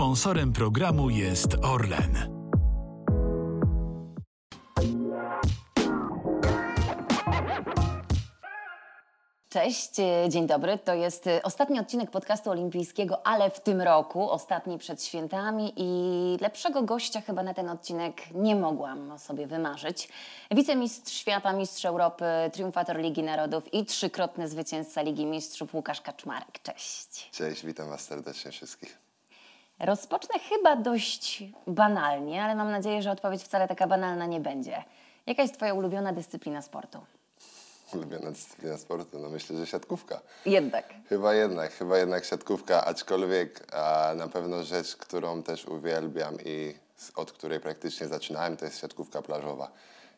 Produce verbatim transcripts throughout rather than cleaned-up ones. Sponsorem programu jest Orlen. Cześć, dzień dobry. To jest ostatni odcinek podcastu olimpijskiego, ale w tym roku, ostatni przed świętami i lepszego gościa chyba na ten odcinek nie mogłam sobie wymarzyć. Wicemistrz świata, mistrz Europy, triumfator Ligi Narodów i trzykrotny zwycięzca Ligi Mistrzów Łukasz Kaczmarek. Cześć. Cześć, witam Was serdecznie wszystkich. Rozpocznę chyba dość banalnie, ale mam nadzieję, że odpowiedź wcale taka banalna nie będzie. Jaka jest Twoja ulubiona dyscyplina sportu? Ulubiona dyscyplina sportu? No myślę, że siatkówka. Jednak. Chyba jednak, chyba jednak siatkówka, aczkolwiek a na pewno rzecz, którą też uwielbiam i od której praktycznie zaczynałem, to jest siatkówka plażowa.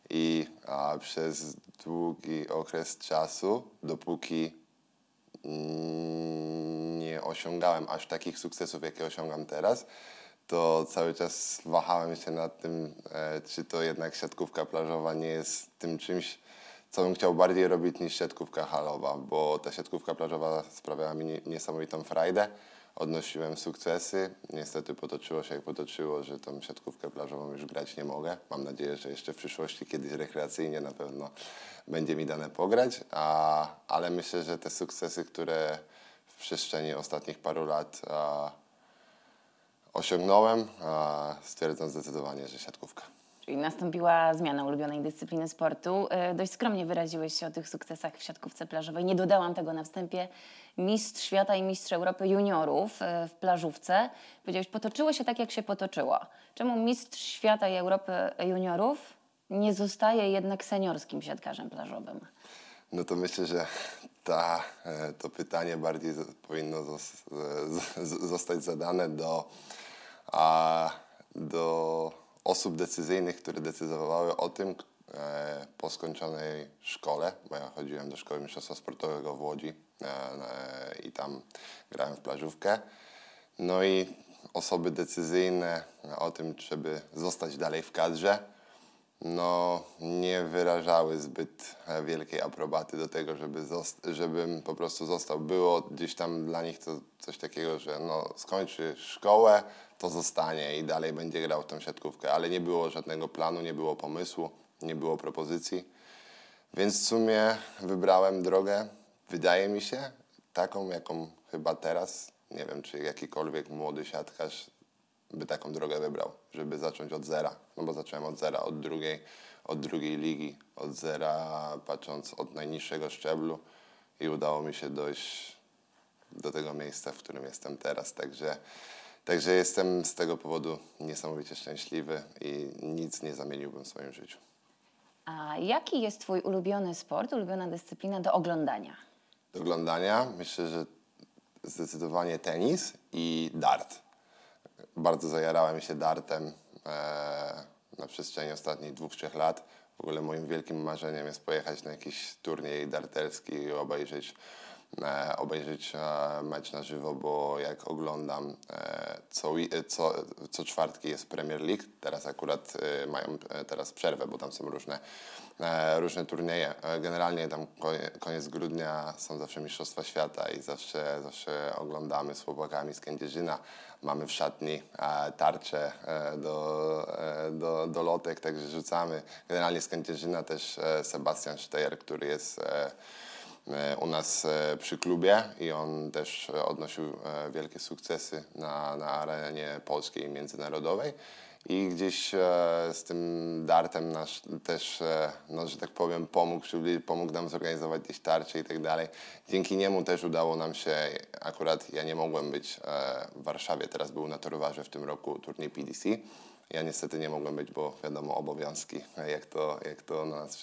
I a, przez długi okres czasu, dopóki nie osiągałem aż takich sukcesów, jakie osiągam teraz, to cały czas wahałem się nad tym, e, czy to jednak siatkówka plażowa nie jest tym czymś, co bym chciał bardziej robić niż siatkówka halowa, bo ta siatkówka plażowa sprawiała mi niesamowitą frajdę, odnosiłem sukcesy, niestety potoczyło się jak potoczyło, że tą siatkówkę plażową już grać nie mogę. Mam nadzieję, że jeszcze w przyszłości kiedyś rekreacyjnie na pewno będzie mi dane pograć, a, ale myślę, że te sukcesy, które w przestrzeni ostatnich paru lat a, osiągnąłem, a, stwierdzam zdecydowanie, że siatkówka. Czyli nastąpiła zmiana ulubionej dyscypliny sportu. Dość skromnie wyraziłeś się o tych sukcesach w siatkówce plażowej. Nie dodałam tego na wstępie. Mistrz świata i mistrz Europy juniorów w plażówce. Powiedziałeś, potoczyło się tak, jak się potoczyło. Czemu mistrz świata i Europy juniorów nie zostaje jednak seniorskim siatkarzem plażowym? No to myślę, że ta, to pytanie bardziej powinno zostać zadane do... A, do osób decyzyjnych, które decydowały o tym e, po skończonej szkole, bo ja chodziłem do szkoły mistrzostwa sportowego w Łodzi e, e, i tam grałem w plażówkę. No i osoby decyzyjne o tym, żeby zostać dalej w kadrze, no nie wyrażały zbyt wielkiej aprobaty do tego, żeby zosta- żebym po prostu został. Było gdzieś tam dla nich to coś takiego, że no skończy szkołę, to zostanie i dalej będzie grał w tą siatkówkę, ale nie było żadnego planu, nie było pomysłu, nie było propozycji, więc w sumie wybrałem drogę, wydaje mi się, taką jaką chyba teraz, nie wiem czy jakikolwiek młody siatkarz by taką drogę wybrał, żeby zacząć od zera, no bo zacząłem od zera, od drugiej, od drugiej ligi, od zera patrząc od najniższego szczeblu i udało mi się dojść do tego miejsca, w którym jestem teraz, także Także jestem z tego powodu niesamowicie szczęśliwy i nic nie zamieniłbym w swoim życiu. A jaki jest Twój ulubiony sport, ulubiona dyscyplina do oglądania? Do oglądania? Myślę, że zdecydowanie tenis i dart. Bardzo zajarałem się dartem e, na przestrzeni ostatnich dwóch, trzech lat. W ogóle moim wielkim marzeniem jest pojechać na jakiś turniej darterski i obejrzeć E, obejrzeć e, mecz na żywo, bo jak oglądam e, co, e, co, co czwartki jest Premier League, teraz akurat e, mają e, teraz przerwę, bo tam są różne, e, różne turnieje. E, generalnie tam konie, koniec grudnia są zawsze Mistrzostwa Świata i zawsze, zawsze oglądamy z chłopakami z Kędzierzyna. Mamy w szatni e, tarcze e, do, e, do, do lotek, także rzucamy. Generalnie z Kędzierzyna też e, Sebastian Steyer, który jest... E, u nas przy klubie i on też odnosił wielkie sukcesy na, na arenie polskiej i międzynarodowej i gdzieś z tym dartem nasz też, no, że tak powiem, pomógł, pomógł nam zorganizować gdzieś tarcze i tak dalej. Dzięki niemu też udało nam się, akurat ja nie mogłem być w Warszawie, teraz był na Torwarze w tym roku turniej P D C. Ja niestety nie mogłem być, bo wiadomo, obowiązki, jak to, jak to na nas...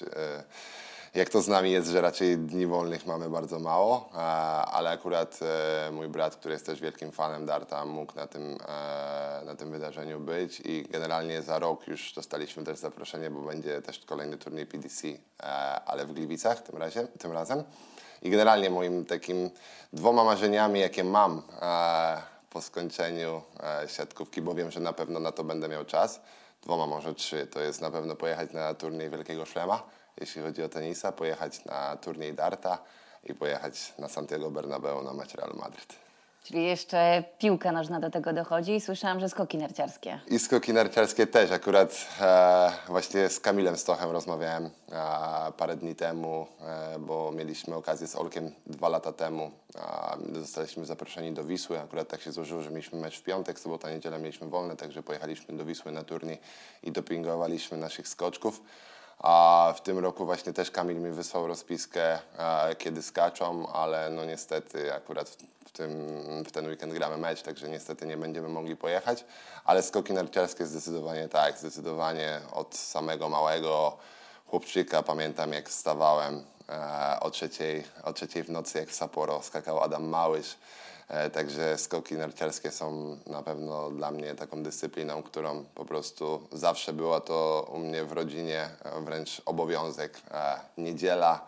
Jak to z nami jest, że raczej dni wolnych mamy bardzo mało, ale akurat mój brat, który jest też wielkim fanem darta, mógł na tym, na tym wydarzeniu być i generalnie za rok już dostaliśmy też zaproszenie, bo będzie też kolejny turniej P D C, ale w Gliwicach tym, razie, tym razem. I generalnie moim takim dwoma marzeniami, jakie mam po skończeniu siatkówki, bo wiem, że na pewno na to będę miał czas, dwoma może trzy, to jest na pewno pojechać na turniej Wielkiego Szlema, jeśli chodzi o tenisa, pojechać na turniej darta i pojechać na Santiago Bernabeu na mecz Real Madryt. Czyli jeszcze piłka nożna do tego dochodzi i słyszałam, że skoki narciarskie. I skoki narciarskie też. Akurat e, właśnie z Kamilem Stochem rozmawiałem e, parę dni temu, e, bo mieliśmy okazję z Olkiem dwa lata temu. E, zostaliśmy zaproszeni do Wisły. Akurat tak się złożyło, że mieliśmy mecz w piątek, sobota, niedziela mieliśmy wolne, także pojechaliśmy do Wisły na turniej i dopingowaliśmy naszych skoczków. A w tym roku właśnie też Kamil mi wysłał rozpiskę, e, kiedy skaczą, ale no niestety akurat w, tym, w ten weekend gramy mecz, także niestety nie będziemy mogli pojechać. Ale skoki narciarskie zdecydowanie tak, zdecydowanie od samego małego chłopczyka pamiętam, jak wstawałem e, o, trzeciej, o trzeciej w nocy, jak w Sapporo skakał Adam Małysz. E, także skoki narciarskie są na pewno dla mnie taką dyscypliną, którą po prostu zawsze była to u mnie w rodzinie wręcz obowiązek. E, niedziela,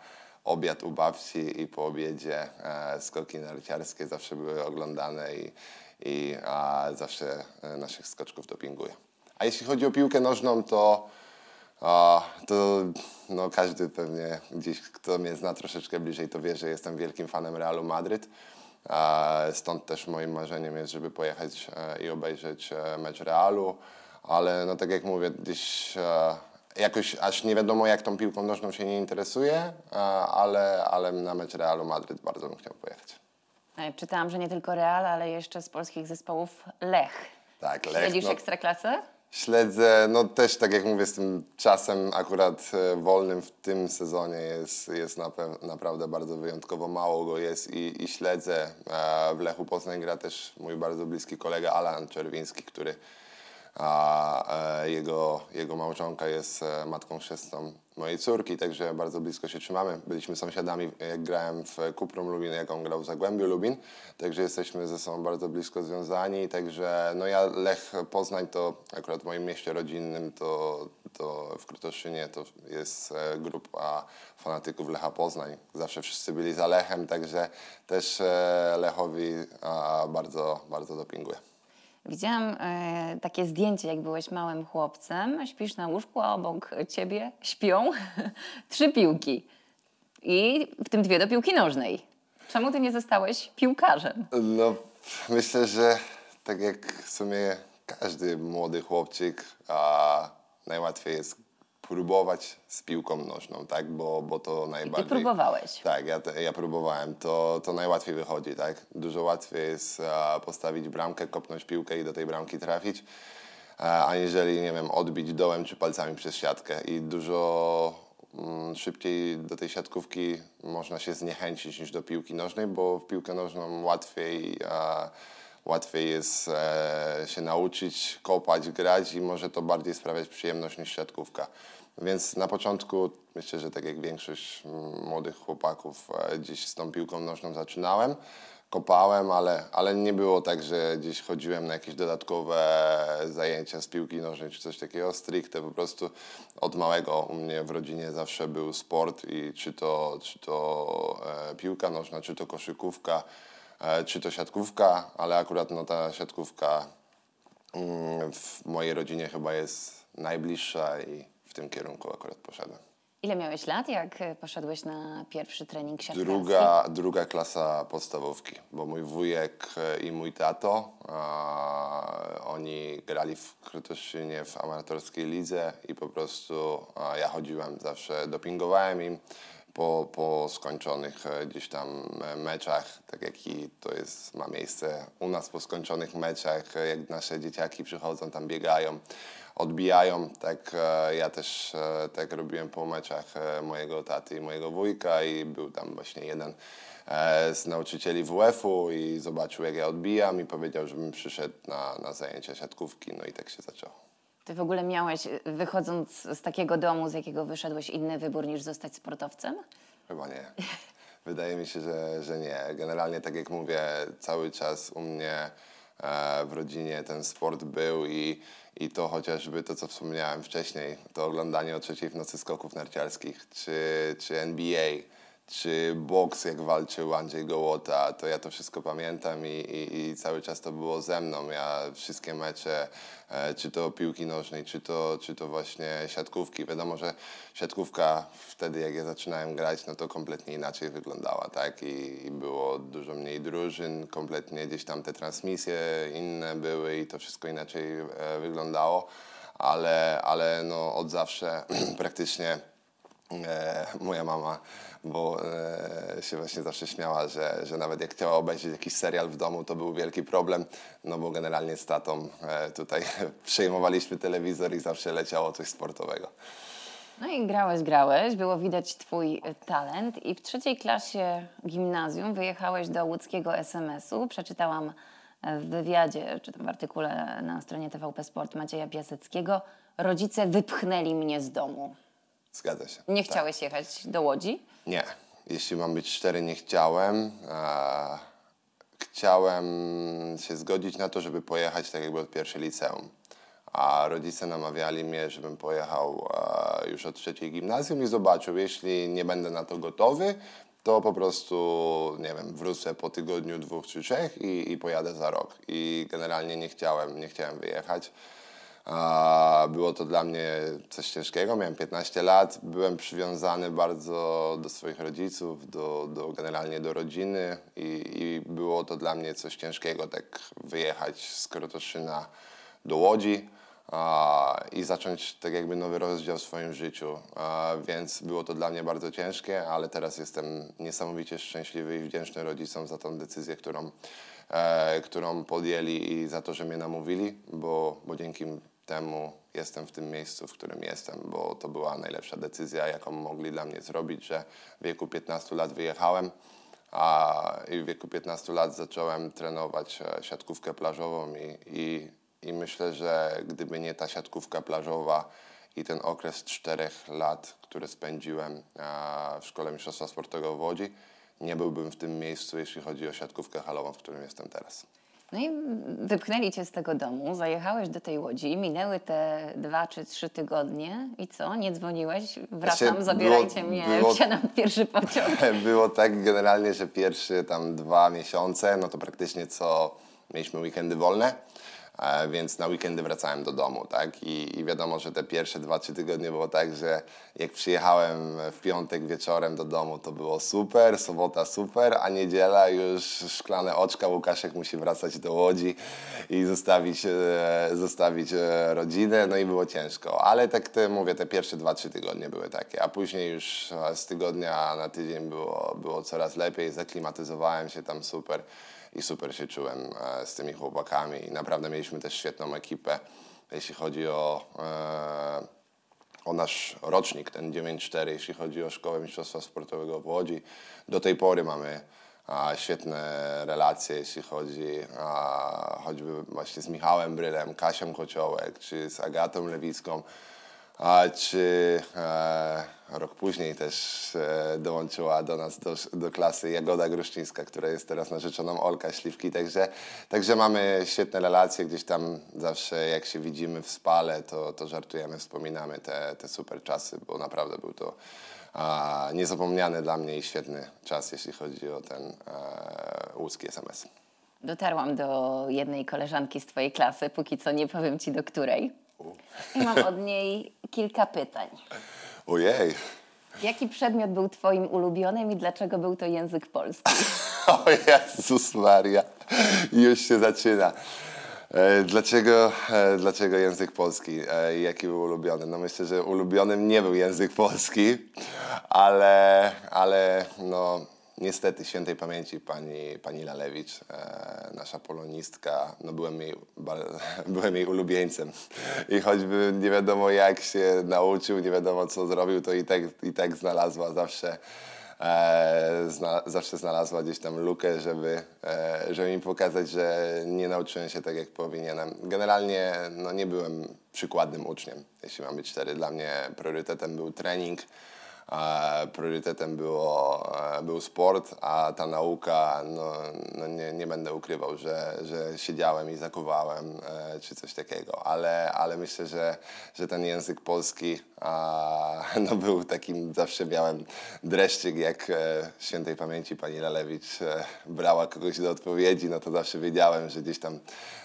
obiad u babci i po obiedzie e, skoki narciarskie zawsze były oglądane i, i a, zawsze naszych skoczków dopinguję. A jeśli chodzi o piłkę nożną, to O, to no, każdy pewnie gdzieś, kto mnie zna troszeczkę bliżej, to wie, że jestem wielkim fanem Realu Madryt. E, stąd też moim marzeniem jest, żeby pojechać e, i obejrzeć e, mecz Realu. Ale no, tak jak mówię, gdzieś e, jakoś aż nie wiadomo, jak tą piłką nożną się nie interesuje, e, ale, ale na mecz Realu Madryt bardzo bym chciał pojechać. Czytałam, że nie tylko Real, ale jeszcze z polskich zespołów Lech. Tak, Lech. Śledzisz no... Ekstraklasę? Śledzę, no też tak jak mówię, z tym czasem akurat wolnym w tym sezonie jest, jest nape- naprawdę bardzo wyjątkowo mało go jest i, i śledzę. E, w Lechu Poznań gra też mój bardzo bliski kolega Alan Czerwiński, który a, e, jego, jego małżonka jest matką chrzestną mojej córki, także bardzo blisko się trzymamy. Byliśmy sąsiadami, jak grałem w Kuprum Lubin, jak on grał w Zagłębiu Lubin, także jesteśmy ze sobą bardzo blisko związani, także no ja Lech Poznań to akurat w moim mieście rodzinnym, to, to w Krotoszynie to jest grupa fanatyków Lecha Poznań. Zawsze wszyscy byli za Lechem, także też Lechowi bardzo, bardzo dopinguję. Widziałam y, takie zdjęcie, jak byłeś małym chłopcem, śpisz na łóżku, a obok ciebie śpią trzy piłki i w tym dwie do piłki nożnej. Czemu ty nie zostałeś piłkarzem? No myślę, że tak jak w sumie każdy młody chłopczyk, a najłatwiej jest próbować z piłką nożną, tak? Bo, bo to najbardziej... I ty próbowałeś. Tak, ja, ja próbowałem. To, to najłatwiej wychodzi, tak? Dużo łatwiej jest a, postawić bramkę, kopnąć piłkę i do tej bramki trafić, a, aniżeli, nie wiem, odbić dołem czy palcami przez siatkę. I dużo mm, szybciej do tej siatkówki można się zniechęcić niż do piłki nożnej, bo w piłkę nożną łatwiej... A, Łatwiej jest e, się nauczyć, kopać, grać i może to bardziej sprawiać przyjemność niż siatkówka. Więc na początku, myślę, że tak jak większość młodych chłopaków, e, gdzieś z tą piłką nożną zaczynałem, kopałem, ale, ale nie było tak, że gdzieś chodziłem na jakieś dodatkowe zajęcia z piłki nożnej czy coś takiego stricte. Po prostu od małego u mnie w rodzinie zawsze był sport i czy to, czy to e, piłka nożna, czy to koszykówka, czy to siatkówka, ale akurat no, ta siatkówka w mojej rodzinie chyba jest najbliższa i w tym kierunku akurat poszedłem. Ile miałeś lat, jak poszedłeś na pierwszy trening siatkarski? Druga, druga klasa podstawówki, bo mój wujek i mój tato, a, oni grali w Krotoszynie w amatorskiej lidze i po prostu a, ja chodziłem zawsze, dopingowałem im. Po, po skończonych gdzieś tam meczach, tak jak i to jest, ma miejsce u nas po skończonych meczach, jak nasze dzieciaki przychodzą, tam biegają, odbijają, tak ja też tak robiłem po meczach mojego taty i mojego wujka i był tam właśnie jeden z nauczycieli W F u i zobaczył, jak ja odbijam i powiedział, żebym przyszedł na, na zajęcia siatkówki, no i tak się zaczęło. Ty w ogóle miałeś, wychodząc z takiego domu, z jakiego wyszedłeś, inny wybór niż zostać sportowcem? Chyba nie. Wydaje mi się, że, że nie. Generalnie, tak jak mówię, cały czas u mnie e, w rodzinie ten sport był i, i to chociażby to, co wspomniałem wcześniej, to oglądanie o trzeciej w nocy skoków narciarskich, czy, czy N B A, czy boks, jak walczył Andrzej Gołota, to ja to wszystko pamiętam i, i, i cały czas to było ze mną. Ja wszystkie mecze, e, czy to piłki nożnej, czy to, czy to właśnie siatkówki. Wiadomo, że siatkówka wtedy, jak ja zaczynałem grać, no to kompletnie inaczej wyglądała, tak? I, i było dużo mniej drużyn, kompletnie gdzieś tam te transmisje inne były i to wszystko inaczej e, wyglądało, ale, ale no od zawsze praktycznie e, moja mama bo e, się właśnie zawsze śmiała, że, że nawet jak chciała obejrzeć jakiś serial w domu, to był wielki problem, no bo generalnie z tatą e, tutaj przejmowaliśmy telewizor i zawsze leciało coś sportowego. No i grałeś, grałeś, było widać twój talent i w trzeciej klasie gimnazjum wyjechałeś do łódzkiego es em esu. Przeczytałam w wywiadzie, czy tam w artykule na stronie T V P Sport Macieja Piaseckiego, rodzice wypchnęli mnie z domu. Zgadza się. Nie chciałeś tak. jechać do Łodzi? Nie. Jeśli mam być szczery, nie chciałem. Eee, chciałem się zgodzić na to, żeby pojechać tak jakby od pierwszej liceum. A rodzice namawiali mnie, żebym pojechał eee, już od trzeciej gimnazjum i zobaczył, jeśli nie będę na to gotowy, to po prostu, nie wiem, wrócę po tygodniu, dwóch czy trzech i, i pojadę za rok. I generalnie nie chciałem, nie chciałem wyjechać. Było to dla mnie coś ciężkiego, miałem piętnaście lat, byłem przywiązany bardzo do swoich rodziców, do, do, generalnie do rodziny i, i było to dla mnie coś ciężkiego, tak wyjechać z Krotoszyna do Łodzi i zacząć tak jakby nowy rozdział w swoim życiu, więc było to dla mnie bardzo ciężkie, ale teraz jestem niesamowicie szczęśliwy i wdzięczny rodzicom za tą decyzję, którą, którą podjęli i za to, że mnie namówili, bo, bo dzięki temu jestem w tym miejscu, w którym jestem, bo to była najlepsza decyzja, jaką mogli dla mnie zrobić, że w wieku piętnastu lat wyjechałem a, i w wieku piętnastu lat zacząłem trenować siatkówkę plażową i, i, i myślę, że gdyby nie ta siatkówka plażowa i ten okres czterech lat, który spędziłem a, w Szkole Mistrzostwa Sportowego w Łodzi, nie byłbym w tym miejscu, jeśli chodzi o siatkówkę halową, w którym jestem teraz. No i wypchnęli cię z tego domu, zajechałeś do tej Łodzi, minęły te dwa czy trzy tygodnie i co? Nie dzwoniłeś? Wracam, znaczy, zabierajcie było, mnie, było, wsiadam w pierwszy pociąg. Było tak generalnie, że pierwsze tam dwa miesiące, no to praktycznie co mieliśmy weekendy wolne, więc na weekendy wracałem do domu, tak? I, i wiadomo, że te pierwsze dwa, trzy tygodnie było tak, że jak przyjechałem w piątek wieczorem do domu, to było super, sobota super, a niedziela już szklane oczka, Łukaszek musi wracać do Łodzi i zostawić, zostawić rodzinę, no i było ciężko, ale tak te, mówię, te pierwsze dwa, trzy tygodnie były takie, a później już z tygodnia na tydzień było, było coraz lepiej, zaklimatyzowałem się tam super. I super się czułem z tymi chłopakami i naprawdę mieliśmy też świetną ekipę, jeśli chodzi o, o nasz rocznik, ten dziewięć cztery, jeśli chodzi o Szkołę Mistrzostwa Sportowego w Łodzi. Do tej pory mamy świetne relacje, jeśli chodzi choćby właśnie z Michałem Brylem, Kasią Kociołek czy z Agatą Lewicką. A czy e, rok później też e, dołączyła do nas, do, do klasy Jagoda Gruszczyńska, która jest teraz narzeczoną Olka Śliwki, także, także mamy świetne relacje, gdzieś tam zawsze jak się widzimy w Spale, to, to żartujemy, wspominamy te, te super czasy, bo naprawdę był to a, niezapomniany dla mnie i świetny czas, jeśli chodzi o ten e, łódzki es em es. Dotarłam do jednej koleżanki z twojej klasy, póki co nie powiem ci do której. I mam od niej kilka pytań. Ojej. Jaki przedmiot był twoim ulubionym i dlaczego był to język polski? O Jezus Maria, już się zaczyna. Dlaczego, dlaczego język polski? Jaki był ulubiony? No myślę, że ulubionym nie był język polski, ale, ale no... Niestety świętej pamięci pani, pani Lalewicz, e, nasza polonistka, no byłem jej, bar, byłem jej ulubieńcem i choćby nie wiadomo jak się nauczył, nie wiadomo co zrobił, to i tak, i tak znalazła zawsze, e, zna, zawsze znalazła gdzieś tam lukę, żeby, e, żeby mi pokazać, że nie nauczyłem się tak jak powinienem. Generalnie no, nie byłem przykładnym uczniem, jeśli mam być szczery. Dla mnie priorytetem był trening. E, priorytetem było, e, był sport, a ta nauka no, no nie, nie nie będę ukrywał, że, że siedziałem i zakuwałem e, czy coś takiego, ale, ale myślę, że, że ten język polski a, no był takim, zawsze miałem dreszczyk, jak e, świętej pamięci pani Lalewicz e, brała kogoś do odpowiedzi, no to zawsze wiedziałem, że gdzieś tam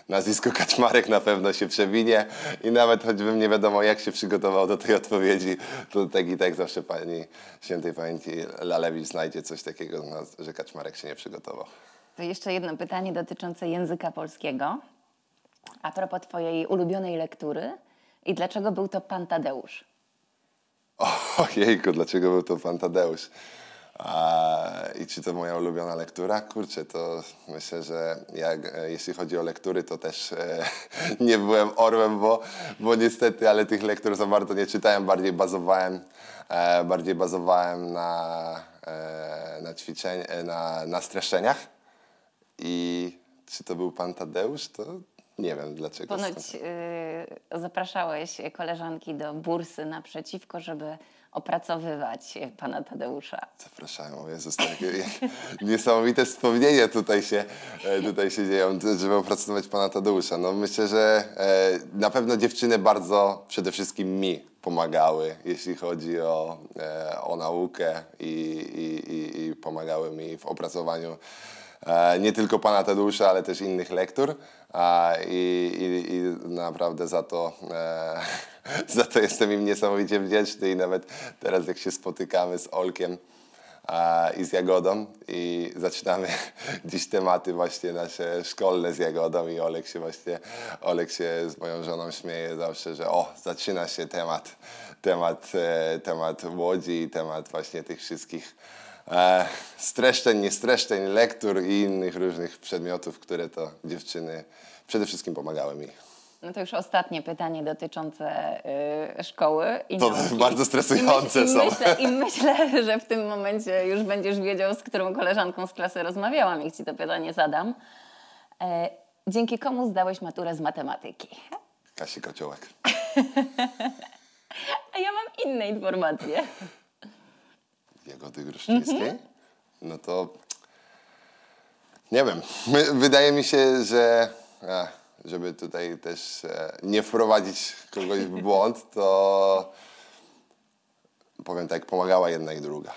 nazwisko Kaczmarek na pewno się przewinie i nawet choćbym nie wiadomo jak się przygotował do tej odpowiedzi, to tak i tak zawsze pani świętej pamięci Lalewicz znajdzie coś takiego, no, że Kaczmarek się nie przygotował. To jeszcze jedno pytanie dotyczące języka polskiego. A propos twojej ulubionej lektury i dlaczego był to Pan Tadeusz? Ojejku, dlaczego był to Pan Tadeusz? A, I czy to moja ulubiona lektura? Kurczę, to myślę, że jak, jeśli chodzi o lektury, to też e, nie byłem orłem, bo, bo niestety, ale tych lektur za bardzo nie czytałem, bardziej bazowałem, e, bardziej bazowałem na, e, na, ćwiczeń, e, na, na streszczeniach. I czy to był Pan Tadeusz? To nie wiem dlaczego. Ponoć yy, zapraszałeś koleżanki do bursy naprzeciwko, żeby opracowywać Pana Tadeusza. Zapraszałem, o Jezus, tak, niesamowite wspomnienia tutaj się, tutaj się dzieją, żeby opracować Pana Tadeusza. No myślę, że e, na pewno dziewczyny bardzo, przede wszystkim mi pomagały, jeśli chodzi o, e, o naukę i, i, i, i pomagały mi w opracowaniu nie tylko Pana Tadeusza, ale też innych lektur i, i, i naprawdę za to, e, za to jestem im niesamowicie wdzięczny i nawet teraz jak się spotykamy z Olkiem e, i z Jagodą i zaczynamy dziś tematy właśnie nasze szkolne z Jagodą i Olek się właśnie, Olek się z moją żoną śmieje zawsze, że o, zaczyna się temat, temat, e, temat Łodzi i temat właśnie tych wszystkich streszczeń, niestreszczeń, lektur i innych różnych przedmiotów, które to dziewczyny przede wszystkim pomagały mi. No to już ostatnie pytanie dotyczące y, szkoły. I to nauki. Bardzo stresujące I myśl, są. I myślę, I myślę, że w tym momencie już będziesz wiedział, z którą koleżanką z klasy rozmawiałam, jak ci to pytanie zadam. E, dzięki komu zdałeś maturę z matematyki? Kasi Kociołek. A ja mam inne informacje. Jagody Gruszczyńskiej, mm-hmm. no to nie wiem, My, wydaje mi się, że a, żeby tutaj też e, nie wprowadzić kogoś w błąd, to powiem tak, pomagała jedna i druga.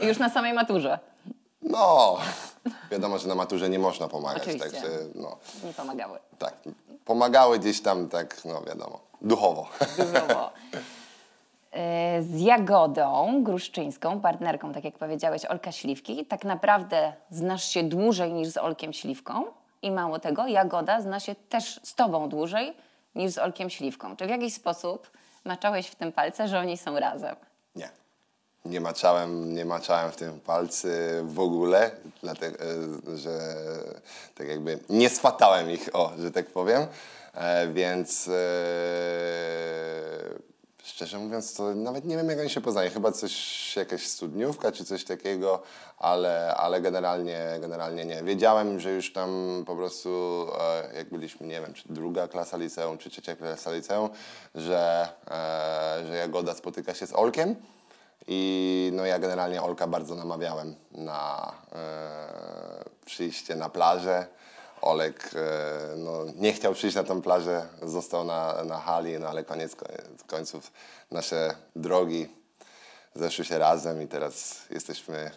I już na samej maturze. No, wiadomo, że na maturze nie można pomagać. Oczywiście. Także, no, nie pomagały. Tak, pomagały gdzieś tam, tak, no wiadomo, duchowo. Duchowo. Z Jagodą Gruszczyńską, partnerką, tak jak powiedziałeś, Olka Śliwki. Tak naprawdę znasz się dłużej niż z Olkiem Śliwką i mało tego, Jagoda zna się też z tobą dłużej niż z Olkiem Śliwką. Czy w jakiś sposób maczałeś w tym palce, że oni są razem? Nie. Nie maczałem, nie maczałem w tym palcy w ogóle, dlatego, że tak jakby nie swatałem ich, o, że tak powiem, e, więc... E, Szczerze mówiąc, to nawet nie wiem, jak oni się poznają. Chyba coś, jakaś studniówka czy coś takiego, ale, ale generalnie, generalnie nie. Wiedziałem, że już tam po prostu, jak byliśmy, nie wiem, czy druga klasa liceum, czy trzecia klasa liceum, że, że Jagoda spotyka się z Olkiem. I no ja generalnie Olka bardzo namawiałem na przyjście na plażę. Olek no, nie chciał przyjść na tą plażę, został na, na hali, no ale koniec końców nasze drogi zeszły się razem i teraz jesteśmy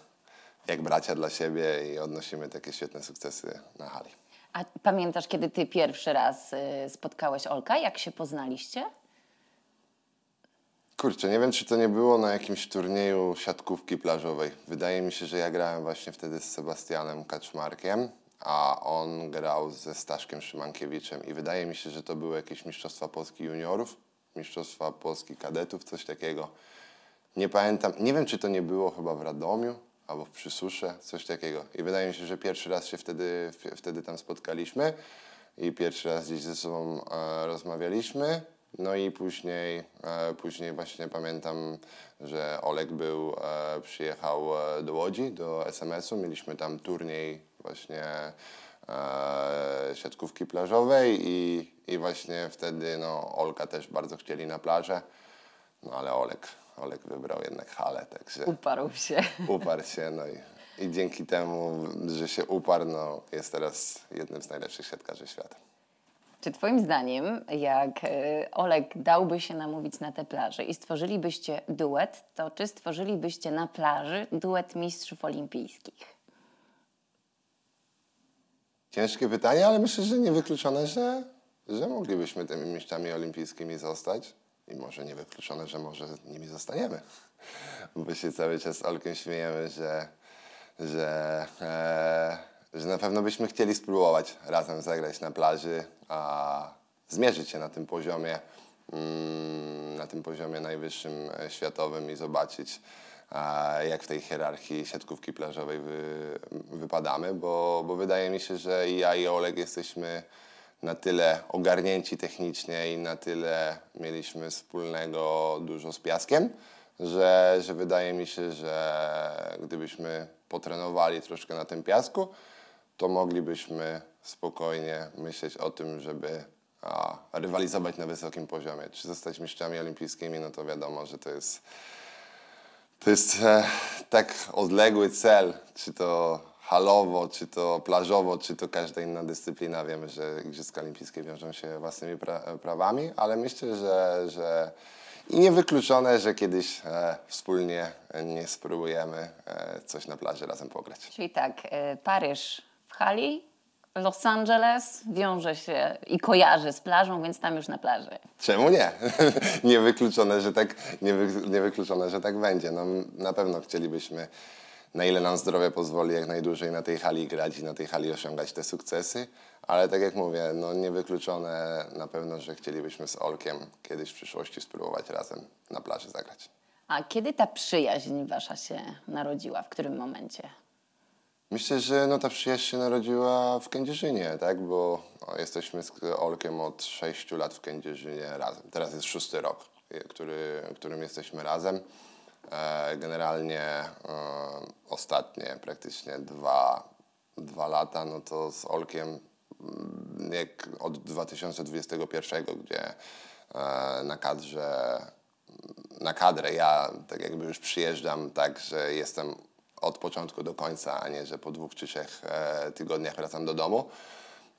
jak bracia dla siebie i odnosimy takie świetne sukcesy na hali. A pamiętasz, kiedy ty pierwszy raz spotkałeś Olka? Jak się poznaliście? Kurczę, nie wiem, czy to nie było na jakimś turnieju siatkówki plażowej. Wydaje mi się, że ja grałem właśnie wtedy z Sebastianem Kaczmarkiem, a on grał ze Staszkiem Szymankiewiczem i wydaje mi się, że to były jakieś Mistrzostwa Polski juniorów, Mistrzostwa Polski kadetów, coś takiego. Nie pamiętam, nie wiem, czy to nie było chyba w Radomiu albo w Przysusze, coś takiego. I wydaje mi się, że pierwszy raz się wtedy, wtedy tam spotkaliśmy i pierwszy raz gdzieś ze sobą e, rozmawialiśmy. No i później, e, później właśnie pamiętam, że Olek był, e, przyjechał do Łodzi, do es em esu. Mieliśmy tam turniej właśnie e, siatkówki plażowej i, i właśnie wtedy no, Olka też bardzo chcieli na plażę, no ale Olek, Olek wybrał jednak halę, także... Uparł się. Uparł się, no i... I dzięki temu, że się uparł, no, jest teraz jednym z najlepszych siatkarzy świata. Czy twoim zdaniem, jak Olek dałby się namówić na tę plażę i stworzylibyście duet, to czy stworzylibyście na plaży duet mistrzów olimpijskich? Ciężkie pytanie, ale myślę, że niewykluczone, że, że moglibyśmy tymi mistrzami olimpijskimi zostać. I może niewykluczone, że może nimi zostaniemy. Bo się cały czas z Olkiem śmiejemy, że, że, e, że na pewno byśmy chcieli spróbować razem zagrać na plaży, a zmierzyć się na tym poziomie, mm, na tym poziomie najwyższym światowym i zobaczyć, a, jak w tej hierarchii siatkówki plażowej wy, wypadamy, bo, bo wydaje mi się, że i ja i Olek jesteśmy na tyle ogarnięci technicznie i na tyle mieliśmy wspólnego dużo z piaskiem, że, że wydaje mi się, że gdybyśmy potrenowali troszkę na tym piasku, to moglibyśmy spokojnie myśleć o tym, żeby a, rywalizować na wysokim poziomie. Czy zostać mistrzami olimpijskimi, no to wiadomo, że to jest, to jest e, tak odległy cel, czy to halowo, czy to plażowo, czy to każda inna dyscyplina. Wiemy, że Igrzyska Olimpijskie wiążą się własnymi pra- prawami, ale myślę, że, że i niewykluczone, że kiedyś e, wspólnie e, nie spróbujemy e, coś na plaży razem pograć. Czyli tak, e, Paryż w hali, Los Angeles wiąże się i kojarzy z plażą, więc tam już na plaży. Czemu nie? niewykluczone, że tak, niewy, niewykluczone, że tak będzie. No, na pewno chcielibyśmy, na ile nam zdrowie pozwoli, jak najdłużej na tej hali grać i na tej hali osiągać te sukcesy. Ale tak jak mówię, no niewykluczone na pewno, że chcielibyśmy z Olkiem kiedyś w przyszłości spróbować razem na plaży zagrać. A kiedy ta przyjaźń wasza się narodziła? W którym momencie? Myślę, że no ta przyjaźń się narodziła w Kędzierzynie, tak? Bo no, jesteśmy z Olkiem od sześciu lat w Kędzierzynie razem. Teraz jest szósty rok, który, którym jesteśmy razem. Generalnie um, ostatnie praktycznie dwa, dwa lata, no to z Olkiem jak od dwa tysiące dwudziestego pierwszego, gdzie e, na kadrze, na kadrę ja tak jakby już przyjeżdżam tak, że jestem od początku do końca, a nie, że po dwóch czy trzech e, tygodniach wracam do domu.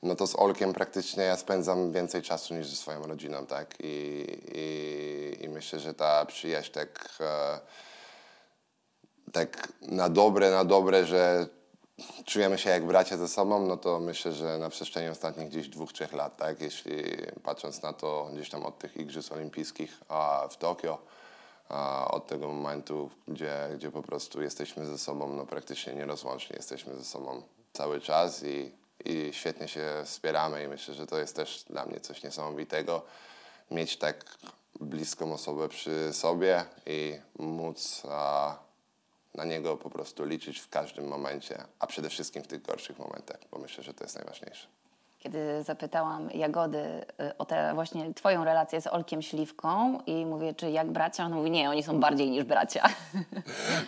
No to z Olkiem praktycznie ja spędzam więcej czasu niż ze swoją rodziną, tak? I, i, i myślę, że ta przyjaźń tak, e, tak na dobre, na dobre, że czujemy się jak bracia ze sobą, no to myślę, że na przestrzeni ostatnich gdzieś dwóch, trzech lat, tak? Jeśli patrząc na to gdzieś tam od tych Igrzysk Olimpijskich a w Tokio, a od tego momentu, gdzie, gdzie po prostu jesteśmy ze sobą, no praktycznie nierozłącznie jesteśmy ze sobą cały czas i I świetnie się wspieramy i myślę, że to jest też dla mnie coś niesamowitego. Mieć tak bliską osobę przy sobie i móc a, na niego po prostu liczyć w każdym momencie, a przede wszystkim w tych gorszych momentach, bo myślę, że to jest najważniejsze. Kiedy zapytałam Jagody o tę właśnie twoją relację z Olkiem Śliwką i mówię, czy jak bracia? On mówi, nie, oni są bardziej niż bracia.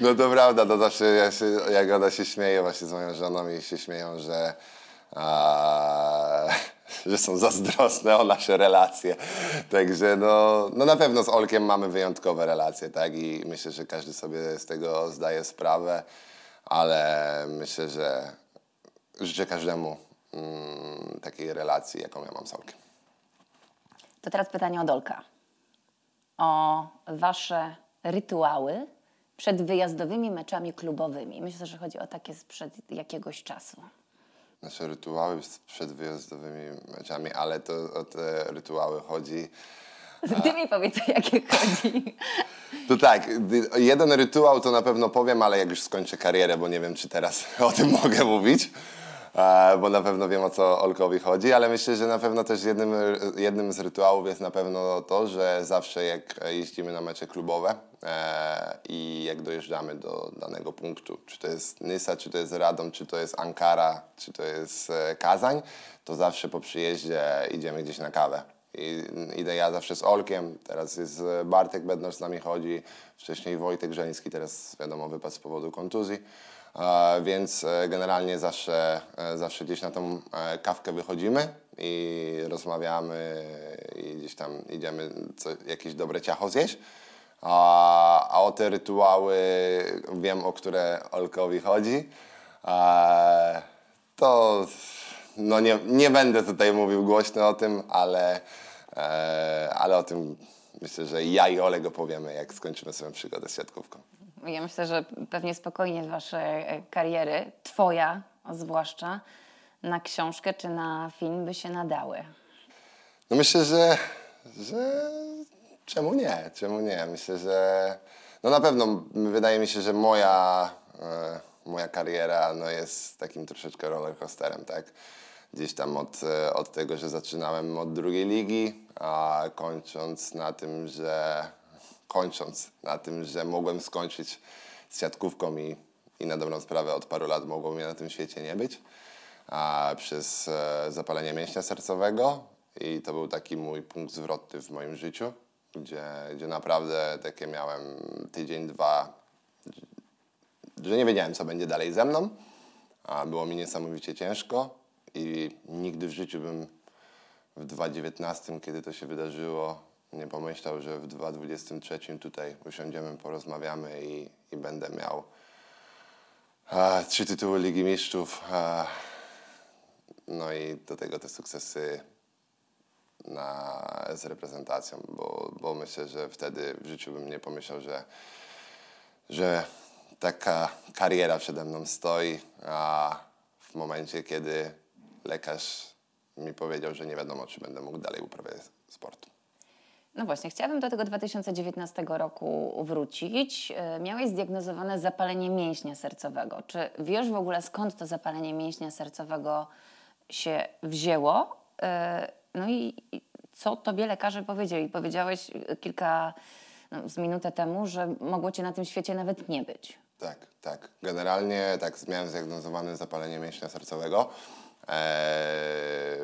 No to prawda, to zawsze ja się, Jagoda się śmieje właśnie z moją żoną i się śmieją, że A, że są zazdrosne o nasze relacje. Także no, no na pewno z Olkiem mamy wyjątkowe relacje, tak? I myślę, że każdy sobie z tego zdaje sprawę, ale myślę, że życzę każdemu mm, takiej relacji, jaką ja mam z Olkiem. To teraz pytanie od Olka. O wasze rytuały przed wyjazdowymi meczami klubowymi. Myślę, że chodzi o takie sprzed jakiegoś czasu. Nasze rytuały przed wyjazdowymi meczami, ale to o te rytuały chodzi. Ty mi powiedz, o jakie chodzi. To tak, jeden rytuał to na pewno powiem, ale jak już skończę karierę, bo nie wiem, czy teraz o tym mogę mówić, bo na pewno wiem, o co Olkowi chodzi, ale myślę, że na pewno też jednym, jednym z rytuałów jest na pewno to, że zawsze jak jeździmy na mecze klubowe i jak dojeżdżamy do danego punktu, czy to jest Nysa, czy to jest Radom, czy to jest Ankara, czy to jest Kazań, to zawsze po przyjeździe idziemy gdzieś na kawę. I idę ja zawsze z Olkiem, teraz jest Bartek Bednarz z nami chodzi, wcześniej Wojtek Żeński, teraz wiadomo wypadł z powodu kontuzji. E, więc e, generalnie zawsze, e, zawsze gdzieś na tą e, kawkę wychodzimy i rozmawiamy i gdzieś tam idziemy co, jakieś dobre ciacho zjeść. A, a o te rytuały, wiem, o które Olkowi chodzi. A, to no nie, nie będę tutaj mówił głośno o tym, ale, e, ale o tym myślę, że ja i Olek opowiemy, jak skończymy swoją przygodę z siatkówką. Ja myślę, że pewnie spokojnie wasze kariery, twoja zwłaszcza, na książkę czy na film by się nadały. No myślę, że, że czemu nie? Czemu nie? Myślę, że no na pewno wydaje mi się, że moja, e, moja kariera no jest takim troszeczkę rollercoasterem, tak? Gdzieś tam od, od tego, że zaczynałem od drugiej ligi, a kończąc na tym, że kończąc na tym, że mogłem skończyć z siatkówką i, i na dobrą sprawę od paru lat mogło mnie na tym świecie nie być, a przez e, zapalenie mięśnia sercowego i to był taki mój punkt zwrotny w moim życiu, gdzie, gdzie naprawdę takie miałem tydzień, dwa, że nie wiedziałem, co będzie dalej ze mną, a było mi niesamowicie ciężko i nigdy w życiu bym w dwa tysiące dziewiętnastym, kiedy to się wydarzyło, nie pomyślał, że w dwa tysiące dwudziestym trzecim tutaj usiądziemy, porozmawiamy i, i będę miał e, trzy tytuły Ligi Mistrzów. E, no i do tego te sukcesy na, z reprezentacją, bo, bo myślę, że wtedy w życiu bym nie pomyślał, że, że taka kariera przede mną stoi, a w momencie, kiedy lekarz mi powiedział, że nie wiadomo, czy będę mógł dalej uprawiać sport. No właśnie, chciałabym do tego dwa tysiące dziewiętnastego roku wrócić. Miałeś zdiagnozowane zapalenie mięśnia sercowego. Czy wiesz w ogóle, skąd to zapalenie mięśnia sercowego się wzięło? No i co tobie lekarze powiedzieli? Powiedziałeś kilka no, z minutę temu, że mogło cię na tym świecie nawet nie być. Tak, tak. Generalnie tak, miałem zdiagnozowane zapalenie mięśnia sercowego. Eee,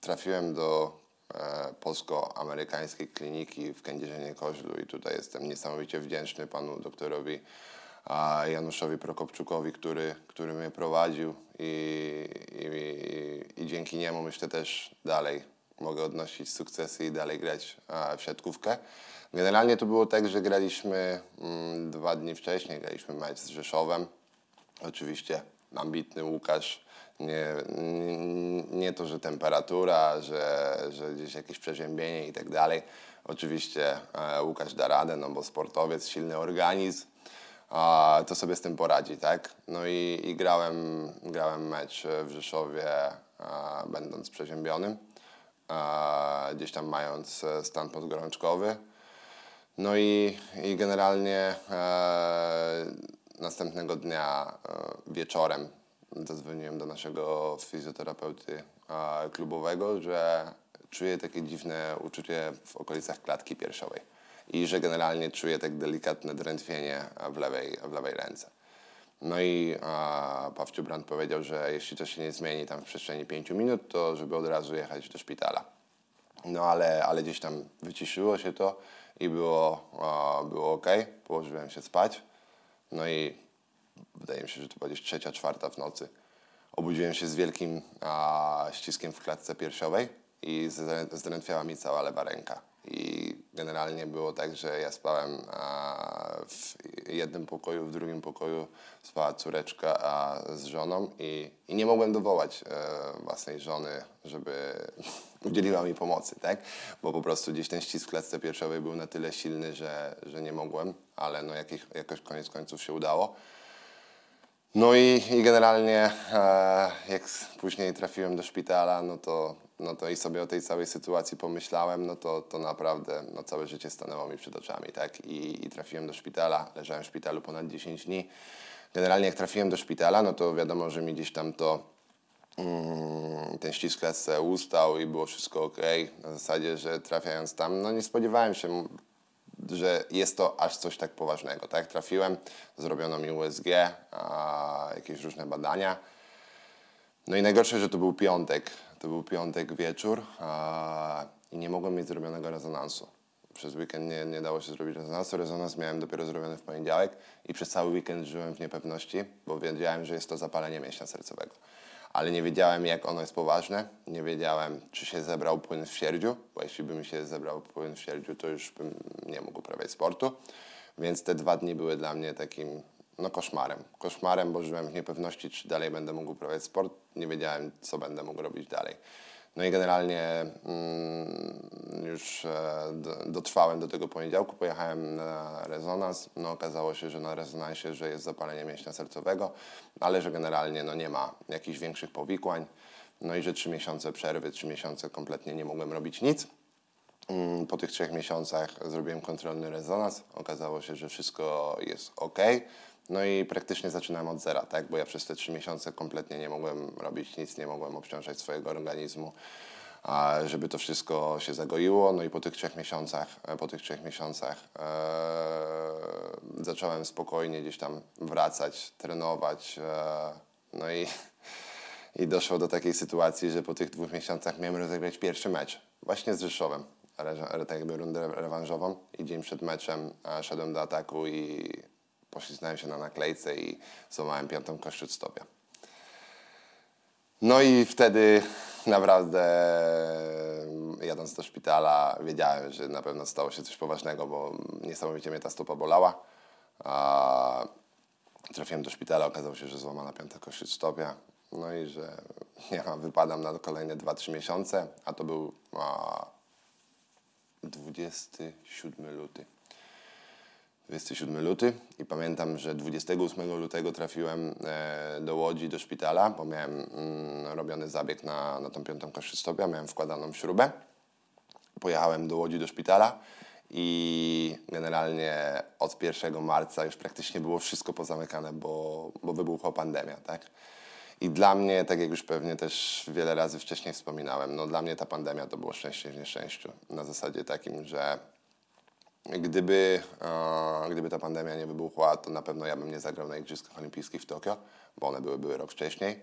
trafiłem do polsko-amerykańskiej kliniki w Kędzierzynie-Koźlu i tutaj jestem niesamowicie wdzięczny panu doktorowi Januszowi Prokopczukowi, który, który mnie prowadził i, i, i dzięki niemu myślę też dalej mogę odnosić sukcesy i dalej grać w siatkówkę. Generalnie to było tak, że graliśmy mm, dwa dni wcześniej, graliśmy mecz z Rzeszowem. Oczywiście ambitny Łukasz. Nie, nie, nie to, że temperatura, że, że gdzieś jakieś przeziębienie i tak dalej. Oczywiście e, Łukasz da radę, no bo sportowiec, silny organizm, a, to sobie z tym poradzi, tak? No i, i grałem, grałem mecz w Rzeszowie, a, będąc przeziębionym, a, gdzieś tam mając stan podgorączkowy. No i, i generalnie e, następnego dnia e, wieczorem zadzwoniłem do naszego fizjoterapeuty e, klubowego, że czuję takie dziwne uczucie w okolicach klatki piersiowej i że generalnie czuję tak delikatne drętwienie w lewej, w lewej ręce. No i e, Pawciu Brandt powiedział, że jeśli to się nie zmieni tam w przestrzeni pięciu minut, to żeby od razu jechać do szpitala. No ale, ale gdzieś tam wyciszyło się to i było, e, było okej. Położyłem się spać. No i wydaje mi się, że to była gdzieś trzecia, czwarta w nocy. Obudziłem się z wielkim a, ściskiem w klatce piersiowej i zdrętwiała mi cała lewa ręka. I generalnie było tak, że ja spałem a, w jednym pokoju, w drugim pokoju spała córeczka a, z żoną i, i nie mogłem dowołać e, własnej żony, żeby udzieliła mi pomocy, tak? Bo po prostu gdzieś ten ścisk w klatce piersiowej był na tyle silny, że, że nie mogłem, ale no jakich, jakoś koniec końców się udało. No i, i generalnie e, jak później trafiłem do szpitala, no to, no to i sobie o tej całej sytuacji pomyślałem, no to, to naprawdę no całe życie stanęło mi przed oczami, tak? I, I trafiłem do szpitala, leżałem w szpitalu ponad dziesięć dni. Generalnie jak trafiłem do szpitala, no to wiadomo, że mi gdzieś tam to mm, ten ścisk klatce ustał i było wszystko okej. Na zasadzie, że trafiając tam, no nie spodziewałem się, że jest to aż coś tak poważnego, tak? Trafiłem, zrobiono mi U S G, a, jakieś różne badania. No i najgorsze, że to był piątek, to był piątek wieczór a, i nie mogłem mieć zrobionego rezonansu. przez weekend nie, nie dało się zrobić rezonansu. Rezonans miałem dopiero zrobiony w poniedziałek i przez cały weekend żyłem w niepewności, bo wiedziałem, że jest to zapalenie mięśnia sercowego. Ale nie wiedziałem, jak ono jest poważne, nie wiedziałem, czy się zebrał płyn w sierdziu, bo jeśli by mi się zebrał płyn w sierdziu, to już bym nie mógł uprawiać sportu. Więc te dwa dni były dla mnie takim no, koszmarem. Koszmarem, bo żyłem w niepewności, czy dalej będę mógł uprawiać sport. Nie wiedziałem, co będę mógł robić dalej. No i generalnie mm, już e, dotrwałem do tego poniedziałku, pojechałem na rezonans. No okazało się, że na rezonansie, że jest zapalenie mięśnia sercowego, ale że generalnie no, nie ma jakichś większych powikłań. No i że trzy miesiące przerwy, trzy miesiące kompletnie nie mogłem robić nic. Po tych trzech miesiącach zrobiłem kontrolny rezonans. Okazało się, że wszystko jest ok. No i praktycznie zaczynałem od zera, tak? Bo ja przez te trzy miesiące kompletnie nie mogłem robić nic, nie mogłem obciążać swojego organizmu, żeby to wszystko się zagoiło. No i po tych trzech miesiącach, po tych trzech miesiącach e, zacząłem spokojnie gdzieś tam wracać, trenować. E, no i, i doszło do takiej sytuacji, że po tych dwóch miesiącach miałem rozegrać pierwszy mecz właśnie z Rzeszowem. Tak jakby rundę rewanżową i dzień przed meczem szedłem do ataku i poślizgnąłem się na naklejce i złamałem piątą kość stopia. No i wtedy naprawdę jadąc do szpitala wiedziałem, że na pewno stało się coś poważnego, bo niesamowicie mnie ta stopa bolała. Trafiłem do szpitala, okazało się, że złamana piąta kość stopia. No i że nie ma, wypadam na kolejne dwa trzy miesiące, a to był dwudziestego siódmego lutego. dwudziestego siódmego lutego i pamiętam, że dwudziestego ósmego lutego trafiłem do Łodzi, do szpitala, bo miałem mm, robiony zabieg na, na tą piątą kość stopia, miałem wkładaną śrubę. Pojechałem do Łodzi, do szpitala i generalnie od pierwszego marca już praktycznie było wszystko pozamykane, bo, bo wybuchła pandemia, tak? I dla mnie, tak jak już pewnie też wiele razy wcześniej wspominałem, no dla mnie ta pandemia to było szczęście w nieszczęściu. Na zasadzie takim, że gdyby, e, gdyby ta pandemia nie wybuchła, to na pewno ja bym nie zagrał na Igrzyskach Olimpijskich w Tokio, bo one były, były rok wcześniej. E,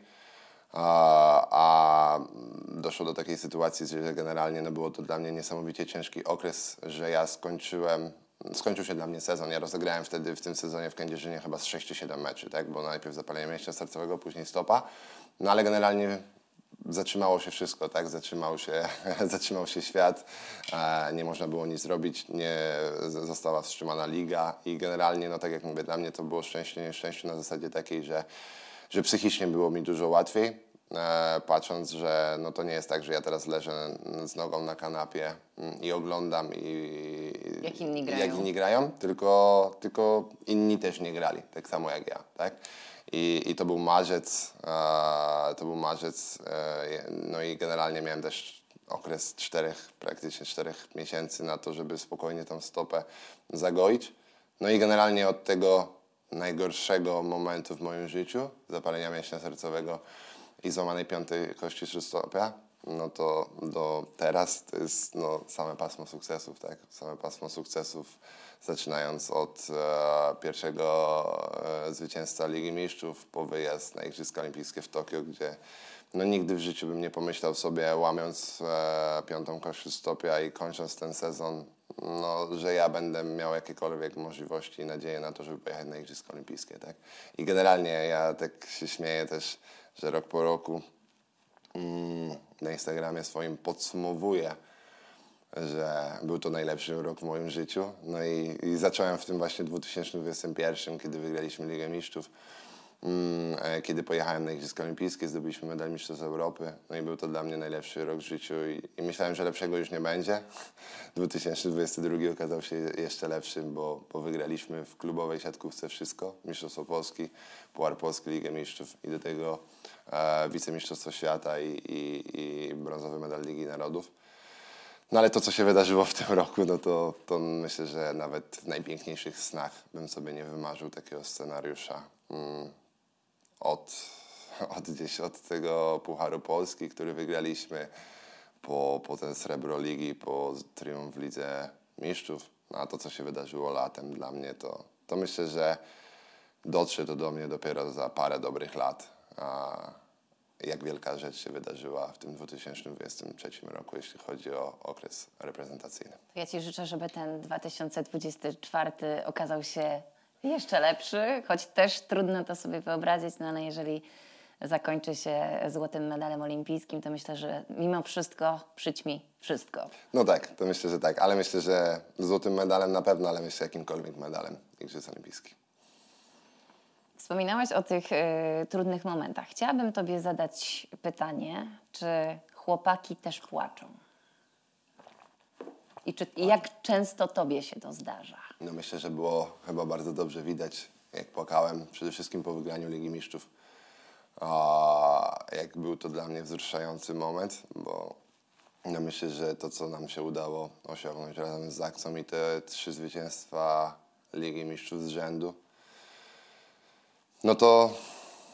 a doszło do takiej sytuacji, że generalnie no było to dla mnie niesamowicie ciężki okres, że ja skończyłem... Skończył się dla mnie sezon. Ja rozegrałem wtedy w tym sezonie w Kędzierzynie chyba z sześć siedem meczy, tak? Bo najpierw zapalenie mięśnia sercowego, później stopa. No ale generalnie zatrzymało się wszystko, tak? Zatrzymał się, zatrzymał się świat, e, nie można było nic zrobić, nie została wstrzymana liga i generalnie, no tak jak mówię, dla mnie to było szczęście, nieszczęście na zasadzie takiej, że, że psychicznie było mi dużo łatwiej. Patrząc, że no to nie jest tak, że ja teraz leżę z nogą na kanapie i oglądam i jak inni grają, jak inni grają tylko, tylko inni też nie grali, tak samo jak ja. Tak? I, i to był marzec, e, to był marzec e, no i generalnie miałem też okres czterech, praktycznie czterech miesięcy na to, żeby spokojnie tą stopę zagoić. No i generalnie od tego najgorszego momentu w moim życiu, zapalenia mięśnia sercowego i złamanej piątej kości trzustopia, no to do teraz to jest no, same pasmo sukcesów, tak? Same pasmo sukcesów, zaczynając od e, pierwszego e, zwycięzca Ligi Mistrzów po wyjazd na Igrzyska Olimpijskie w Tokio, gdzie no, nigdy w życiu bym nie pomyślał sobie, łamiąc e, piątą kość trzustopia i kończąc ten sezon, no, że ja będę miał jakiekolwiek możliwości i nadzieję na to, żeby pojechać na Igrzyska Olimpijskie, tak? I generalnie ja tak się śmieję też, że rok po roku mm, na Instagramie swoim podsumowuję, że był to najlepszy rok w moim życiu. No i, i zacząłem w tym właśnie dwa tysiące dwudziestym pierwszym, kiedy wygraliśmy Ligę Mistrzów, mm, kiedy pojechałem na Igrzyska Olimpijskie, zdobyliśmy medal mistrzostw Europy. No i był to dla mnie najlepszy rok w życiu i, i myślałem, że lepszego już nie będzie. dwa tysiące dwudziesty drugi okazał się jeszcze lepszym, bo, bo wygraliśmy w klubowej siatkówce wszystko, Mistrzostwo Polski, Puchar Polski, Ligę Mistrzów i do tego e, wicemistrzostwo świata i, i, i brązowy medal Ligi Narodów. No ale to, co się wydarzyło w tym roku, no to, to myślę, że nawet w najpiękniejszych snach bym sobie nie wymarzył takiego scenariusza. Mm, od, od, gdzieś, od tego Pucharu Polski, który wygraliśmy, po, po ten srebro ligi, po triumf Lidze Mistrzów. No a to, co się wydarzyło latem dla mnie, to, to myślę, że dotrze to do mnie dopiero za parę dobrych lat. A, jak wielka rzecz się wydarzyła w tym dwa tysiące dwudziestym trzecim roku, jeśli chodzi o okres reprezentacyjny. Ja Ci życzę, żeby ten dwa tysiące dwudziesty czwarty okazał się jeszcze lepszy, choć też trudno to sobie wyobrazić, no ale jeżeli zakończy się złotym medalem olimpijskim, to myślę, że mimo wszystko przyćmi wszystko. No tak, to myślę, że tak, ale myślę, że złotym medalem na pewno, ale myślę jakimkolwiek medalem Igrzysk Olimpijskich. Wspominałaś o tych y, trudnych momentach. Chciałabym Tobie zadać pytanie, czy chłopaki też płaczą? I, czy, i jak często Tobie się to zdarza? No myślę, że było chyba bardzo dobrze widać, jak płakałem. Przede wszystkim po wygraniu Ligi Mistrzów. A, jak był to dla mnie wzruszający moment, bo no myślę, że to, co nam się udało osiągnąć razem z Zaksą i te trzy zwycięstwa Ligi Mistrzów z rzędu, no to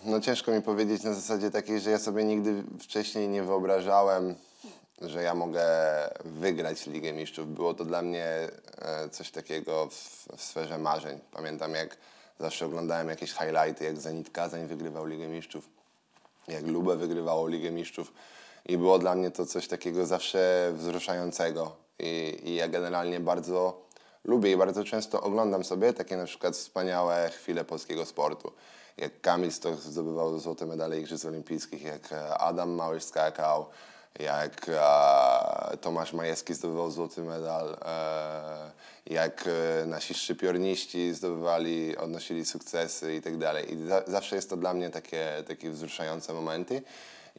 no ciężko mi powiedzieć na zasadzie takiej, że ja sobie nigdy wcześniej nie wyobrażałem, że ja mogę wygrać Ligę Mistrzów. Było to dla mnie coś takiego w, w sferze marzeń. Pamiętam, jak zawsze oglądałem jakieś highlighty, jak Zenit Kazań wygrywał Ligę Mistrzów, jak Lubę wygrywało Ligę Mistrzów i było dla mnie to coś takiego zawsze wzruszającego. I, i ja generalnie bardzo lubię i bardzo często oglądam sobie takie na przykład wspaniałe chwile polskiego sportu. Jak Kamil Stoch zdobywał złote medale Igrzysk Olimpijskich, jak Adam Małysz skakał, jak e, Tomasz Majewski zdobywał złoty medal, e, jak e, nasi szczypiorniści zdobywali, odnosili sukcesy i tak dalej. I za, zawsze jest to dla mnie takie, takie wzruszające momenty.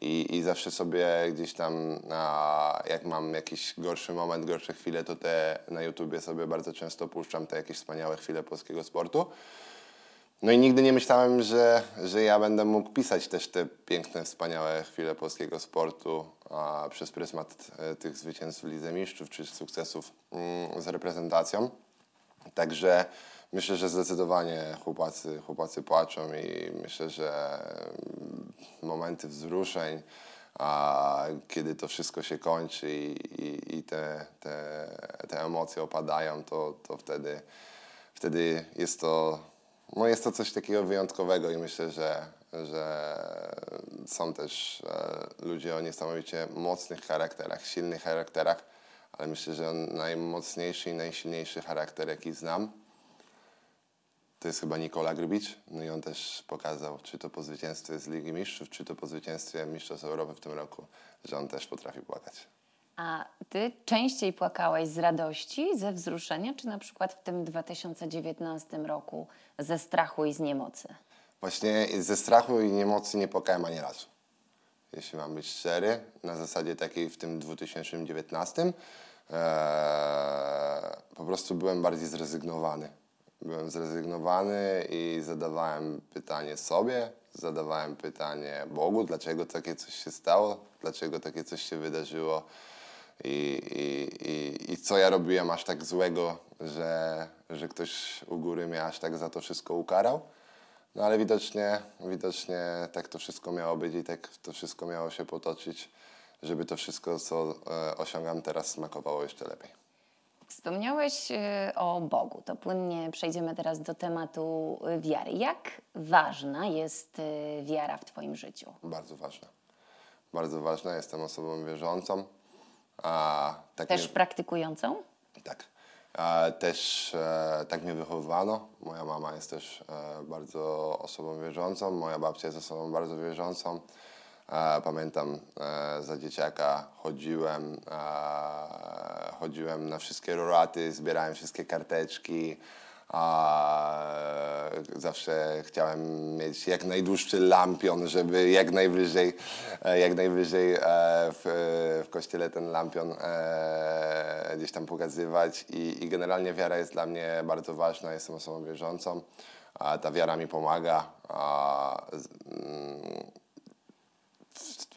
I, i zawsze sobie gdzieś tam, a, jak mam jakiś gorszy moment, gorsze chwile, to te na YouTubie sobie bardzo często puszczam te jakieś wspaniałe chwile polskiego sportu. No i nigdy nie myślałem, że, że ja będę mógł pisać też te piękne, wspaniałe chwile polskiego sportu a, przez pryzmat tych zwycięstw w Lidze Mistrzów czy sukcesów mm, z reprezentacją. Także myślę, że zdecydowanie chłopacy, chłopacy płaczą i myślę, że momenty wzruszeń, a kiedy to wszystko się kończy i, i, i te, te, te emocje opadają, to, to wtedy, wtedy jest to, no jest to coś takiego wyjątkowego i myślę, że, że są też ludzie o niesamowicie mocnych charakterach, silnych charakterach, ale myślę, że najmocniejszy i najsilniejszy charakter, jaki znam, to jest chyba Nikola Grbicz, no i on też pokazał, czy to po zwycięstwie z Ligi Mistrzów, czy to po zwycięstwie Mistrzostw Europy w tym roku, że on też potrafi płakać. A ty częściej płakałeś z radości, ze wzruszenia, czy na przykład w tym dwa tysiące dziewiętnastym roku ze strachu i z niemocy? Właśnie ze strachu i niemocy nie płakałem ani razu, jeśli mam być szczery. Na zasadzie takiej w tym dwa tysiące dziewiętnastym ee, po prostu byłem bardziej zrezygnowany. Byłem zrezygnowany i zadawałem pytanie sobie, zadawałem pytanie Bogu, dlaczego takie coś się stało, dlaczego takie coś się wydarzyło i, i, i, i co ja robiłem aż tak złego, że, że ktoś u góry mnie aż tak za to wszystko ukarał. No ale widocznie, widocznie tak to wszystko miało być i tak to wszystko miało się potoczyć, żeby to wszystko, co e, osiągam teraz, smakowało jeszcze lepiej. Wspomniałeś o Bogu, to płynnie przejdziemy teraz do tematu wiary. Jak ważna jest wiara w Twoim życiu? Bardzo ważna. Bardzo ważna. Jestem osobą wierzącą. A, tak Też mnie... praktykującą? Tak. A, też e, tak mnie wychowywano. Moja mama jest też e, bardzo osobą wierzącą. Moja babcia jest osobą bardzo wierzącą. Pamiętam, za dzieciaka chodziłem, chodziłem na wszystkie roraty, zbierałem wszystkie karteczki. Zawsze chciałem mieć jak najdłuższy lampion, żeby jak najwyżej, jak najwyżej w, w kościele ten lampion gdzieś tam pokazywać. I, i generalnie wiara jest dla mnie bardzo ważna, jestem osobą wierzącą. Ta wiara mi pomaga.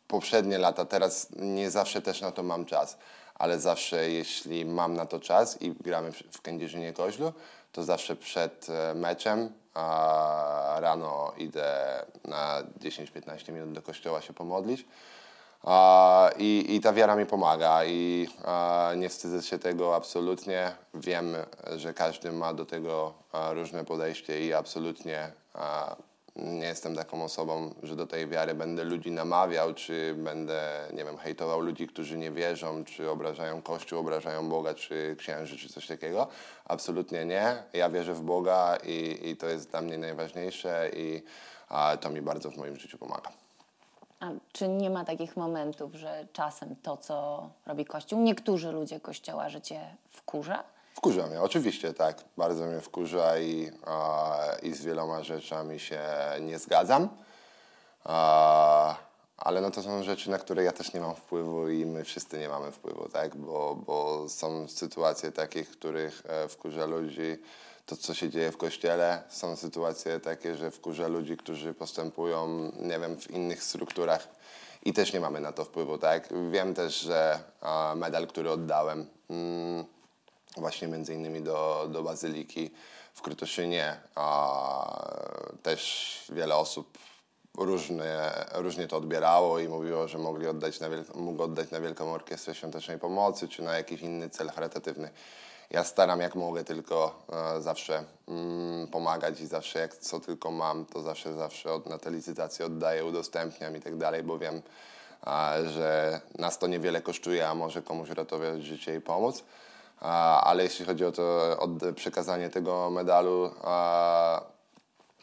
Poprzednie lata, teraz nie zawsze też na to mam czas, ale zawsze jeśli mam na to czas i gramy w Kędzierzynie Koźlu, to zawsze przed meczem a rano idę na dziesięć piętnaście minut do kościoła się pomodlić a, i, i ta wiara mi pomaga i a, nie wstydzę się tego absolutnie. Wiem, że każdy ma do tego różne podejście i absolutnie a, nie jestem taką osobą, że do tej wiary będę ludzi namawiał, czy będę, nie wiem, hejtował ludzi, którzy nie wierzą, czy obrażają Kościół, obrażają Boga, czy księży, czy coś takiego. Absolutnie nie. Ja wierzę w Boga i, i to jest dla mnie najważniejsze i a, to mi bardzo w moim życiu pomaga. A czy nie ma takich momentów, że czasem to, co robi Kościół, niektórzy ludzie Kościoła, że cię wkurza? Wkurza mnie, oczywiście, tak. Bardzo mnie wkurza i, e, i z wieloma rzeczami się nie zgadzam. E, ale no to są rzeczy, na które ja też nie mam wpływu i my wszyscy nie mamy wpływu, tak? Bo, bo są sytuacje takich, których wkurza ludzi to, co się dzieje w kościele. Są sytuacje takie, że wkurza ludzi, którzy postępują, nie wiem, w innych strukturach i też nie mamy na to wpływu, tak? Wiem też, że e, medal, który oddałem... Mm, właśnie między innymi do, do Bazyliki w Krotoszynie. A też wiele osób różne, różnie to odbierało i mówiło, że mogli oddać na wielko, mógł oddać na Wielką Orkiestrę Świątecznej Pomocy czy na jakiś inny cel charytatywny. Ja staram jak mogę tylko e, zawsze mm, pomagać i zawsze jak co tylko mam, to zawsze, zawsze od, na te licytacje oddaję, udostępniam i tak dalej, bo wiem, a, że nas to niewiele kosztuje, a może komuś ratować życie i pomóc. Ale jeśli chodzi o to o przekazanie tego medalu,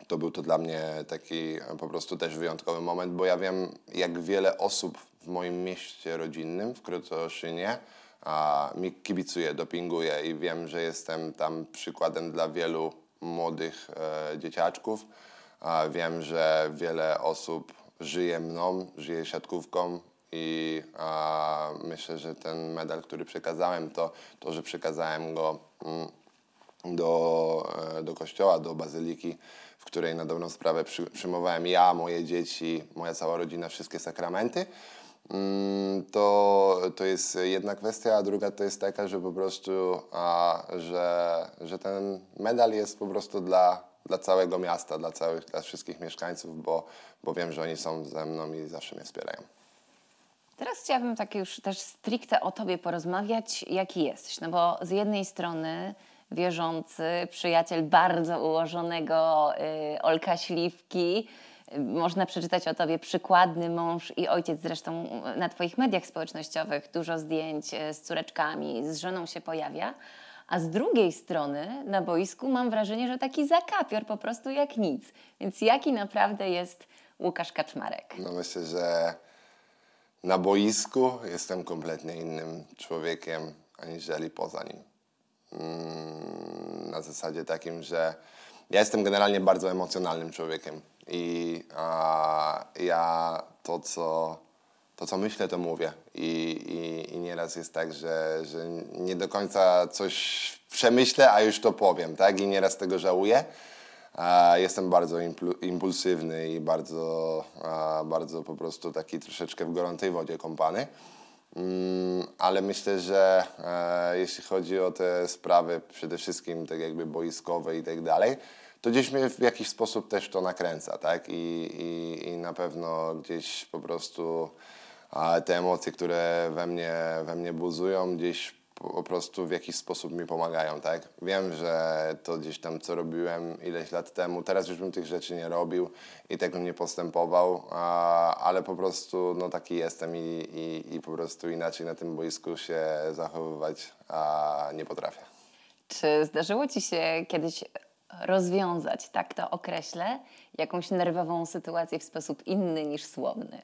to był to dla mnie taki po prostu też wyjątkowy moment, bo ja wiem, jak wiele osób w moim mieście rodzinnym, w Krotoszynie, mi kibicuje, dopinguje i wiem, że jestem tam przykładem dla wielu młodych dzieciaczków. Wiem, że wiele osób żyje mną, żyje siatkówką. I a, myślę, że ten medal, który przekazałem, to, to że przekazałem go do, do kościoła, do bazyliki, w której na dobrą sprawę przy, przyjmowałem ja, moje dzieci, moja cała rodzina, wszystkie sakramenty, to, to jest jedna kwestia, a druga to jest taka, że po prostu, a, że, że ten medal jest po prostu dla, dla całego miasta, dla, całych, dla wszystkich mieszkańców, bo, bo wiem, że oni są ze mną i zawsze mnie wspierają. Teraz chciałabym tak już też stricte o tobie porozmawiać, jaki jesteś. No bo z jednej strony wierzący, przyjaciel bardzo ułożonego y, Olka Śliwki. Y, można przeczytać o tobie przykładny mąż i ojciec. Zresztą na twoich mediach społecznościowych dużo zdjęć z córeczkami, z żoną się pojawia. A z drugiej strony na boisku mam wrażenie, że taki zakapior po prostu jak nic. Więc jaki naprawdę jest Łukasz Kaczmarek? No myślę, że... Na boisku jestem kompletnie innym człowiekiem, aniżeli poza nim. Na zasadzie takim, że ja jestem generalnie bardzo emocjonalnym człowiekiem i a, ja to co, to, co myślę, to mówię. I, i, i nieraz jest tak, że, że nie do końca coś przemyślę, a już to powiem, tak? I nieraz tego żałuję. Jestem bardzo impulsywny i bardzo, bardzo po prostu taki troszeczkę w gorącej wodzie kąpany, ale myślę, że jeśli chodzi o te sprawy przede wszystkim tak jakby boiskowe i tak dalej, to gdzieś mnie w jakiś sposób też to nakręca, tak? I, i, i na pewno gdzieś po prostu te emocje, które we mnie, we mnie buzują, gdzieś po prostu w jakiś sposób mi pomagają, tak? Wiem, że to gdzieś tam, co robiłem ileś lat temu, teraz już bym tych rzeczy nie robił i tak bym nie postępował, ale po prostu no taki jestem i, i, i po prostu inaczej na tym boisku się zachowywać nie potrafię. Czy zdarzyło ci się kiedyś rozwiązać, tak to określę, jakąś nerwową sytuację w sposób inny niż słowny?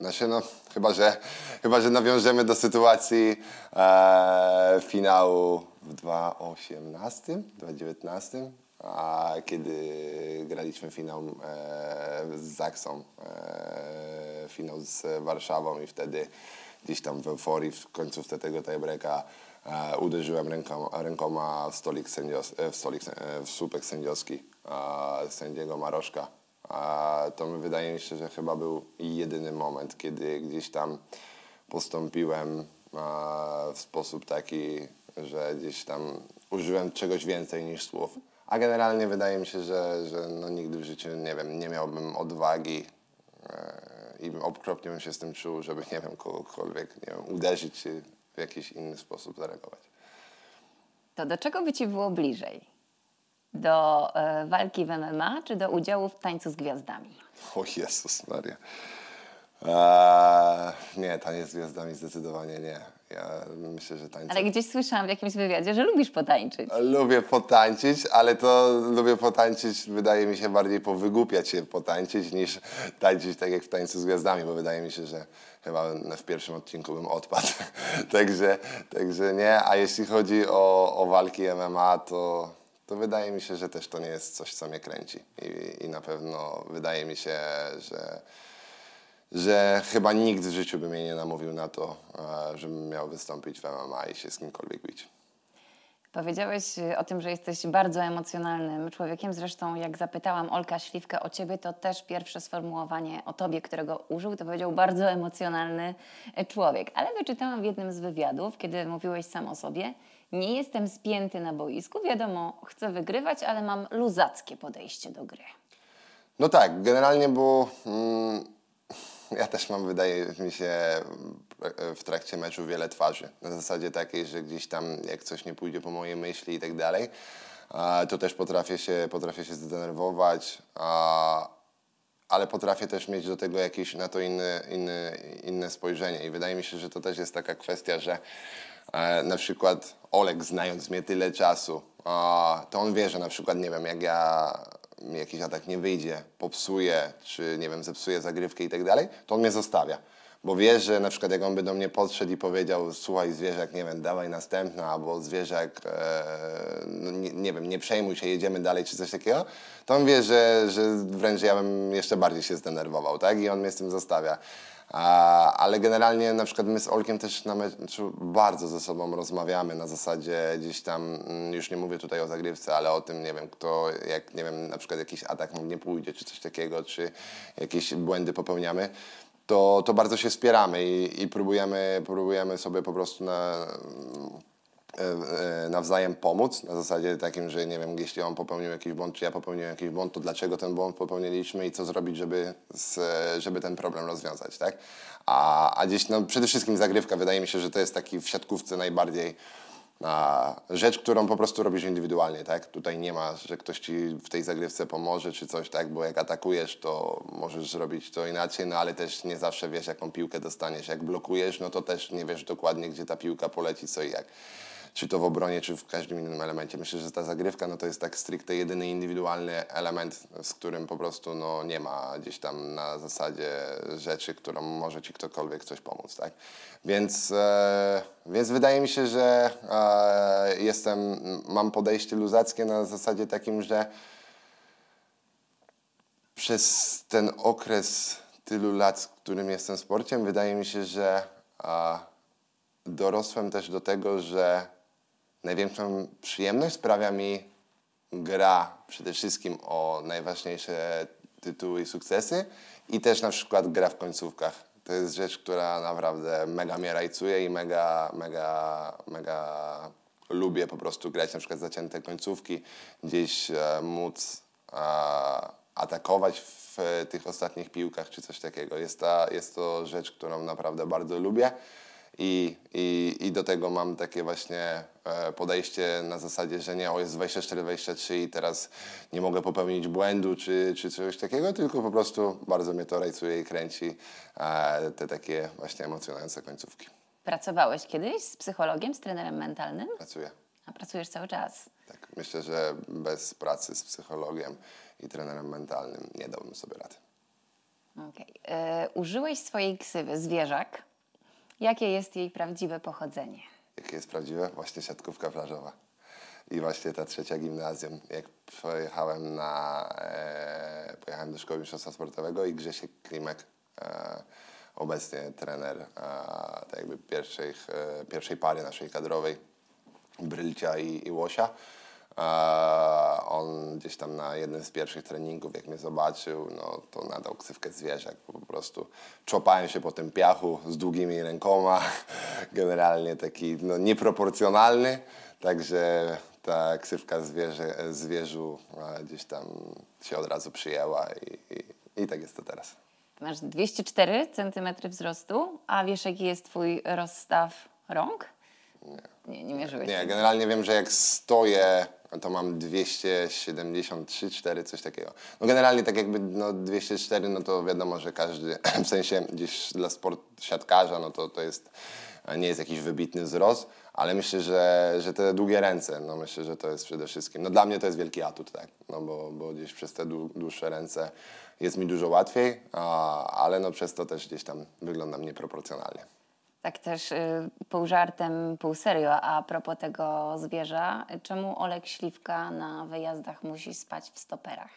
Znaczy, no, chyba, że, chyba, że nawiążemy do sytuacji e, finału w dwa tysiące osiemnastym, dwa tysiące dziewiętnastym, a kiedy graliśmy finał e, z Zaksą, e, finał z Warszawą i wtedy gdzieś tam w euforii w końcówce tego tiebreaka e, uderzyłem ręką, rękoma w stolik, sędzios, w, stolik w słupek sędziowski e, sędziego Maroszka. A to wydaje mi się, że chyba był jedyny moment, kiedy gdzieś tam postąpiłem w sposób taki, że gdzieś tam użyłem czegoś więcej niż słów. A generalnie wydaje mi się, że, że no nigdy w życiu, nie wiem, nie miałbym odwagi i okropnie bym się z tym czuł, żeby, nie wiem, kogokolwiek, nie wiem, uderzyć się w jakiś inny sposób, zareagować. To do czego by ci było bliżej? do walki w M M A czy do udziału w Tańcu z Gwiazdami? O Jezus Maria. Eee, nie, Taniec z Gwiazdami zdecydowanie nie. Ja myślę, że tańczę. Ale gdzieś słyszałam w jakimś wywiadzie, że lubisz potańczyć. Lubię potańczyć, ale to lubię potańczyć, wydaje mi się, bardziej powygłupiać się potańczyć niż tańczyć tak jak w Tańcu z Gwiazdami, bo wydaje mi się, że chyba w pierwszym odcinku bym odpadł. także, także nie, a jeśli chodzi o, o walki M M A, to, to wydaje mi się, że też to nie jest coś, co mnie kręci. I, i na pewno wydaje mi się, że... że chyba nikt w życiu by mnie nie namówił na to, żebym miał wystąpić w M M A i się z kimkolwiek bić. Powiedziałeś o tym, że jesteś bardzo emocjonalnym człowiekiem. Zresztą jak zapytałam Olka Śliwkę o ciebie, to też pierwsze sformułowanie o tobie, którego użył, to powiedział bardzo emocjonalny człowiek. Ale wyczytałam w jednym z wywiadów, kiedy mówiłeś sam o sobie, nie jestem spięty na boisku, wiadomo, chcę wygrywać, ale mam luzackie podejście do gry. No tak, generalnie, bo... Mm, Ja też mam, wydaje mi się, w trakcie meczu wiele twarzy. Na zasadzie takiej, że gdzieś tam jak coś nie pójdzie po mojej myśli i tak dalej, to też potrafię się, potrafię się zdenerwować, ale potrafię też mieć do tego jakieś na to inne, inne, inne spojrzenie. I wydaje mi się, że to też jest taka kwestia, że na przykład Olek, znając mnie tyle czasu, to on wie, że na przykład, nie wiem, jak ja... mi jakiś atak nie wyjdzie, popsuje, czy nie wiem, zepsuje zagrywkę i tak dalej, to on mnie zostawia. Bo wie, że na przykład jak on by do mnie podszedł i powiedział, słuchaj zwierzak, nie wiem, dawaj następna, albo zwierzak, e, no, nie, nie wiem, nie przejmuj się, jedziemy dalej, czy coś takiego, to on wie, że, że wręcz ja bym jeszcze bardziej się zdenerwował, tak? I on mnie z tym zostawia. A, ale generalnie na przykład my z Olkiem też na meczu bardzo ze sobą rozmawiamy na zasadzie gdzieś tam, już nie mówię tutaj o zagrywce, ale o tym, nie wiem, kto, jak, nie wiem, na przykład jakiś atak mu nie pójdzie, czy coś takiego, czy jakieś błędy popełniamy, to, to bardzo się wspieramy i, i próbujemy, próbujemy sobie po prostu na... nawzajem pomóc, na zasadzie takim, że nie wiem, jeśli on popełnił jakiś błąd, czy ja popełniłem jakiś błąd, to dlaczego ten błąd popełniliśmy i co zrobić, żeby, z, żeby ten problem rozwiązać, tak? A, a gdzieś, no przede wszystkim zagrywka, wydaje mi się, że to jest taki w siatkówce najbardziej a, rzecz, którą po prostu robisz indywidualnie, tak? Tutaj nie ma, że ktoś ci w tej zagrywce pomoże, czy coś, tak? Bo jak atakujesz, to możesz zrobić to inaczej, no ale też nie zawsze wiesz, jaką piłkę dostaniesz. Jak blokujesz, no to też nie wiesz dokładnie, gdzie ta piłka poleci, co i jak. Czy to w obronie, czy w każdym innym elemencie. Myślę, że ta zagrywka no to jest tak stricte jedyny indywidualny element, z którym po prostu no, nie ma gdzieś tam na zasadzie rzeczy, którą może ci ktokolwiek coś pomóc, tak? Więc, e, więc wydaje mi się, że e, jestem, mam podejście luzackie na zasadzie takim, że przez ten okres tylu lat, w którym jestem sporciem, wydaje mi się, że e, dorosłem też do tego, że największą przyjemność sprawia mi gra przede wszystkim o najważniejsze tytuły i sukcesy i też na przykład gra w końcówkach. To jest rzecz, która naprawdę mega mnie rajcuje i mega, mega, mega lubię po prostu grać na przykład zacięte końcówki, gdzieś e, móc e, atakować w e, tych ostatnich piłkach czy coś takiego. Jest, ta, jest to rzecz, którą naprawdę bardzo lubię. I, i, I do tego mam takie właśnie podejście na zasadzie, że nie, o jest dwadzieścia cztery dwadzieścia trzy i teraz nie mogę popełnić błędu czy, czy czegoś takiego, tylko po prostu bardzo mnie to rajcuje i kręci te takie właśnie emocjonujące końcówki. Pracowałeś kiedyś z psychologiem, z trenerem mentalnym? Pracuję. A pracujesz cały czas? Tak, myślę, że bez pracy z psychologiem i trenerem mentalnym nie dałbym sobie rady. Okej. Yy, użyłeś swojej ksywy zwierzak. Jakie jest jej prawdziwe pochodzenie? Jakie jest prawdziwe? Właśnie siatkówka plażowa. I właśnie ta trzecia gimnazjum. Jak pojechałem, na, e, pojechałem do szkoły mistrzostwa sportowego i Grzesiek Klimek, e, obecnie trener e, tak jakby pierwszej, e, pierwszej pary naszej kadrowej, Brylcia i, i Łosia. E, on gdzieś tam na jednym z pierwszych treningów, jak mnie zobaczył, no to nadał ksywkę zwierzak. Po prostu człapałem się po tym piachu z długimi rękoma, generalnie taki no, nieproporcjonalny, także ta ksywka zwierzę, zwierzu gdzieś tam się od razu przyjęła i, i, i tak jest to teraz. Masz dwieście cztery centymetry wzrostu, a wiesz jaki jest twój rozstaw rąk? Nie, nie, nie mierzyłeś. Nie, generalnie wiem, że jak stoję no to mam dwieście siedemdziesiąt trzy, cztery, coś takiego. No generalnie tak jakby no dwieście cztery, no to wiadomo, że każdy, w sensie gdzieś dla sport siatkarza, no to, to jest, nie jest jakiś wybitny wzrost, ale myślę, że, że te długie ręce, no myślę, że to jest przede wszystkim, no dla mnie to jest wielki atut, tak, no bo, bo gdzieś przez te dłuższe ręce jest mi dużo łatwiej, a, ale no przez to też gdzieś tam wyglądam nieproporcjonalnie. Tak też y, pół żartem, pół serio, a propos tego zwierza, czemu Olek Śliwka na wyjazdach musi spać w stoperach?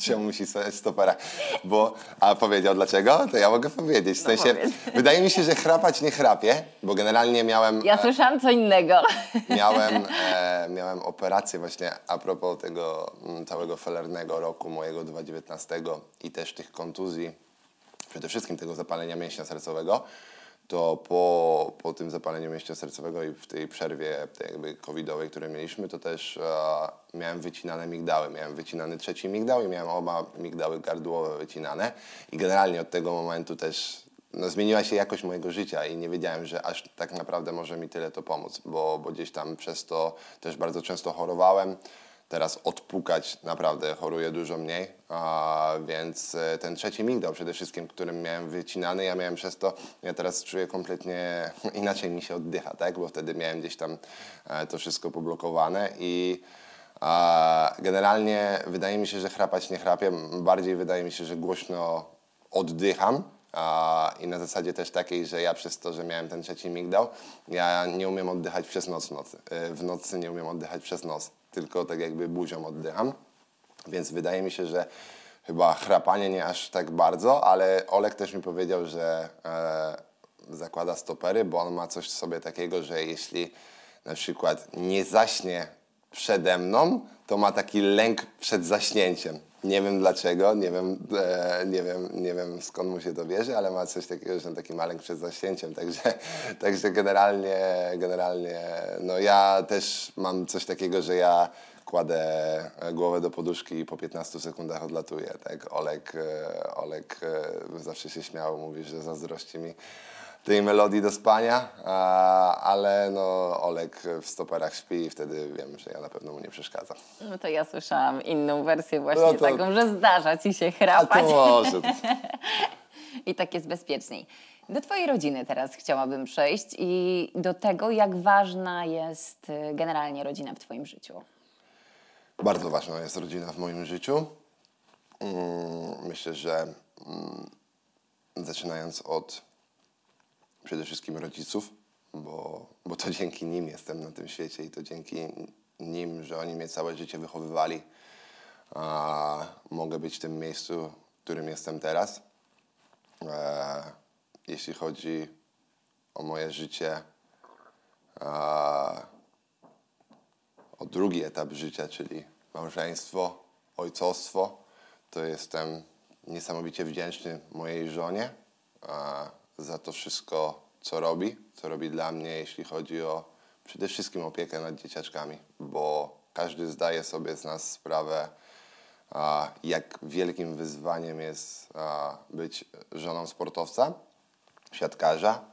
Czemu musi spać w stoperach? Bo, a powiedział dlaczego? To ja mogę powiedzieć. W sensie, no wydaje mi się, że chrapać nie chrapie, bo generalnie miałem... Ja słyszałam co innego. Miałem, e, miałem operację właśnie a propos tego całego felernego roku mojego dwa tysiące dziewiętnastego i też tych kontuzji, przede wszystkim tego zapalenia mięśnia sercowego, to po, po tym zapaleniu mięśnia sercowego i w tej przerwie tej jakby covidowej, które mieliśmy, to też e, miałem wycinane migdały. Miałem wycinany trzeci migdał i miałem oba migdały gardłowe wycinane. I generalnie od tego momentu też no, zmieniła się jakość mojego życia i nie wiedziałem, że aż tak naprawdę może mi tyle to pomóc, bo, bo gdzieś tam przez to też bardzo często chorowałem. Teraz odpukać naprawdę choruję dużo mniej, a więc ten trzeci migdał przede wszystkim, którym miałem wycinany, ja miałem przez to, ja teraz czuję kompletnie, inaczej mi się oddycha, tak? Bo wtedy miałem gdzieś tam to wszystko poblokowane i a, generalnie wydaje mi się, że chrapać nie chrapię, bardziej wydaje mi się, że głośno oddycham. I na zasadzie też takiej, że ja przez to, że miałem ten trzeci migdał, ja nie umiem oddychać przez noc w nocy. W nocy nie umiem oddychać przez nos, tylko tak jakby buzią oddycham. Więc wydaje mi się, że chyba chrapanie nie aż tak bardzo, ale Olek też mi powiedział, że e, zakłada stopery, bo on ma coś w sobie takiego, że jeśli na przykład nie zaśnie przede mną, to ma taki lęk przed zaśnięciem. Nie wiem dlaczego, nie wiem, e, nie wiem, nie wiem skąd mu się to bierze, ale ma coś takiego, że taki ma lęk przed zaśnięciem, także, także generalnie, generalnie, no ja też mam coś takiego, że ja kładę głowę do poduszki i po piętnastu sekundach odlatuję, tak, Olek, e, Olek e, zawsze się śmiał, mówi, że zazdrości mi tej melodii do spania, a, ale no Olek w stoperach śpi i wtedy wiem, że ja na pewno mu nie przeszkadzam. No to ja słyszałam inną wersję właśnie no to... taką, że zdarza ci się chrapać. A to może. I tak jest bezpieczniej. Do twojej rodziny teraz chciałabym przejść i do tego, jak ważna jest generalnie rodzina w twoim życiu. Bardzo ważna jest rodzina w moim życiu. Myślę, że zaczynając od przede wszystkim rodziców, bo, bo to dzięki nim jestem na tym świecie i to dzięki nim, że oni mnie całe życie wychowywali, a mogę być w tym miejscu, w którym jestem teraz. E, jeśli chodzi o moje życie, e, o drugi etap życia, czyli małżeństwo, ojcostwo, to jestem niesamowicie wdzięczny mojej żonie, e, za to wszystko, co robi, co robi dla mnie, jeśli chodzi o przede wszystkim opiekę nad dzieciaczkami, bo każdy zdaje sobie z nas sprawę, a, jak wielkim wyzwaniem jest a, być żoną sportowca, siatkarza,